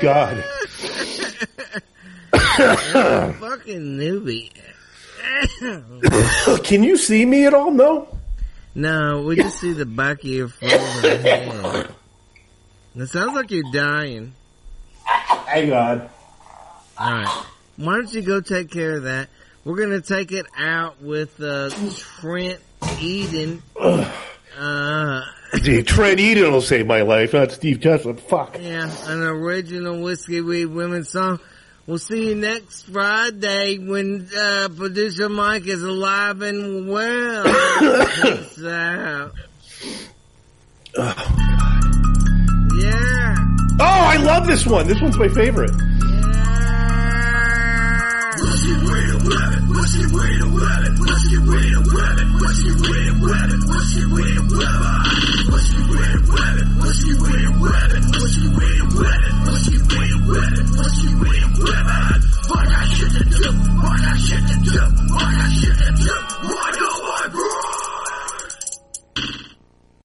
God. You're a fucking newbie. Can you see me at all? No. No, we just see the back of your fucking head. It sounds like you're dying. Hang on. All right. Why don't you go take care of that? We're gonna take it out with uh, Trent Eden. Uh, Dude, Trent Eden will save my life, not Steve Tesla. Fuck. Yeah, an original Whiskey Weed Women's song. We'll see you next Friday when uh, Producer Mike is alive and well. Peace out. Oh. Yeah. Oh, I love this one. This one's my favorite. Yeah. What's your way to rabbit? What's your way to rabbit? What's your way to rabbit? What's your way to rabbit? What's your way to rabbit? What's your way to rabbit? What's your way to rabbit? What's your way to rabbit? What's your way to rabbit? What's your way to rabbit? What I should do, what I should do, what I should do, what I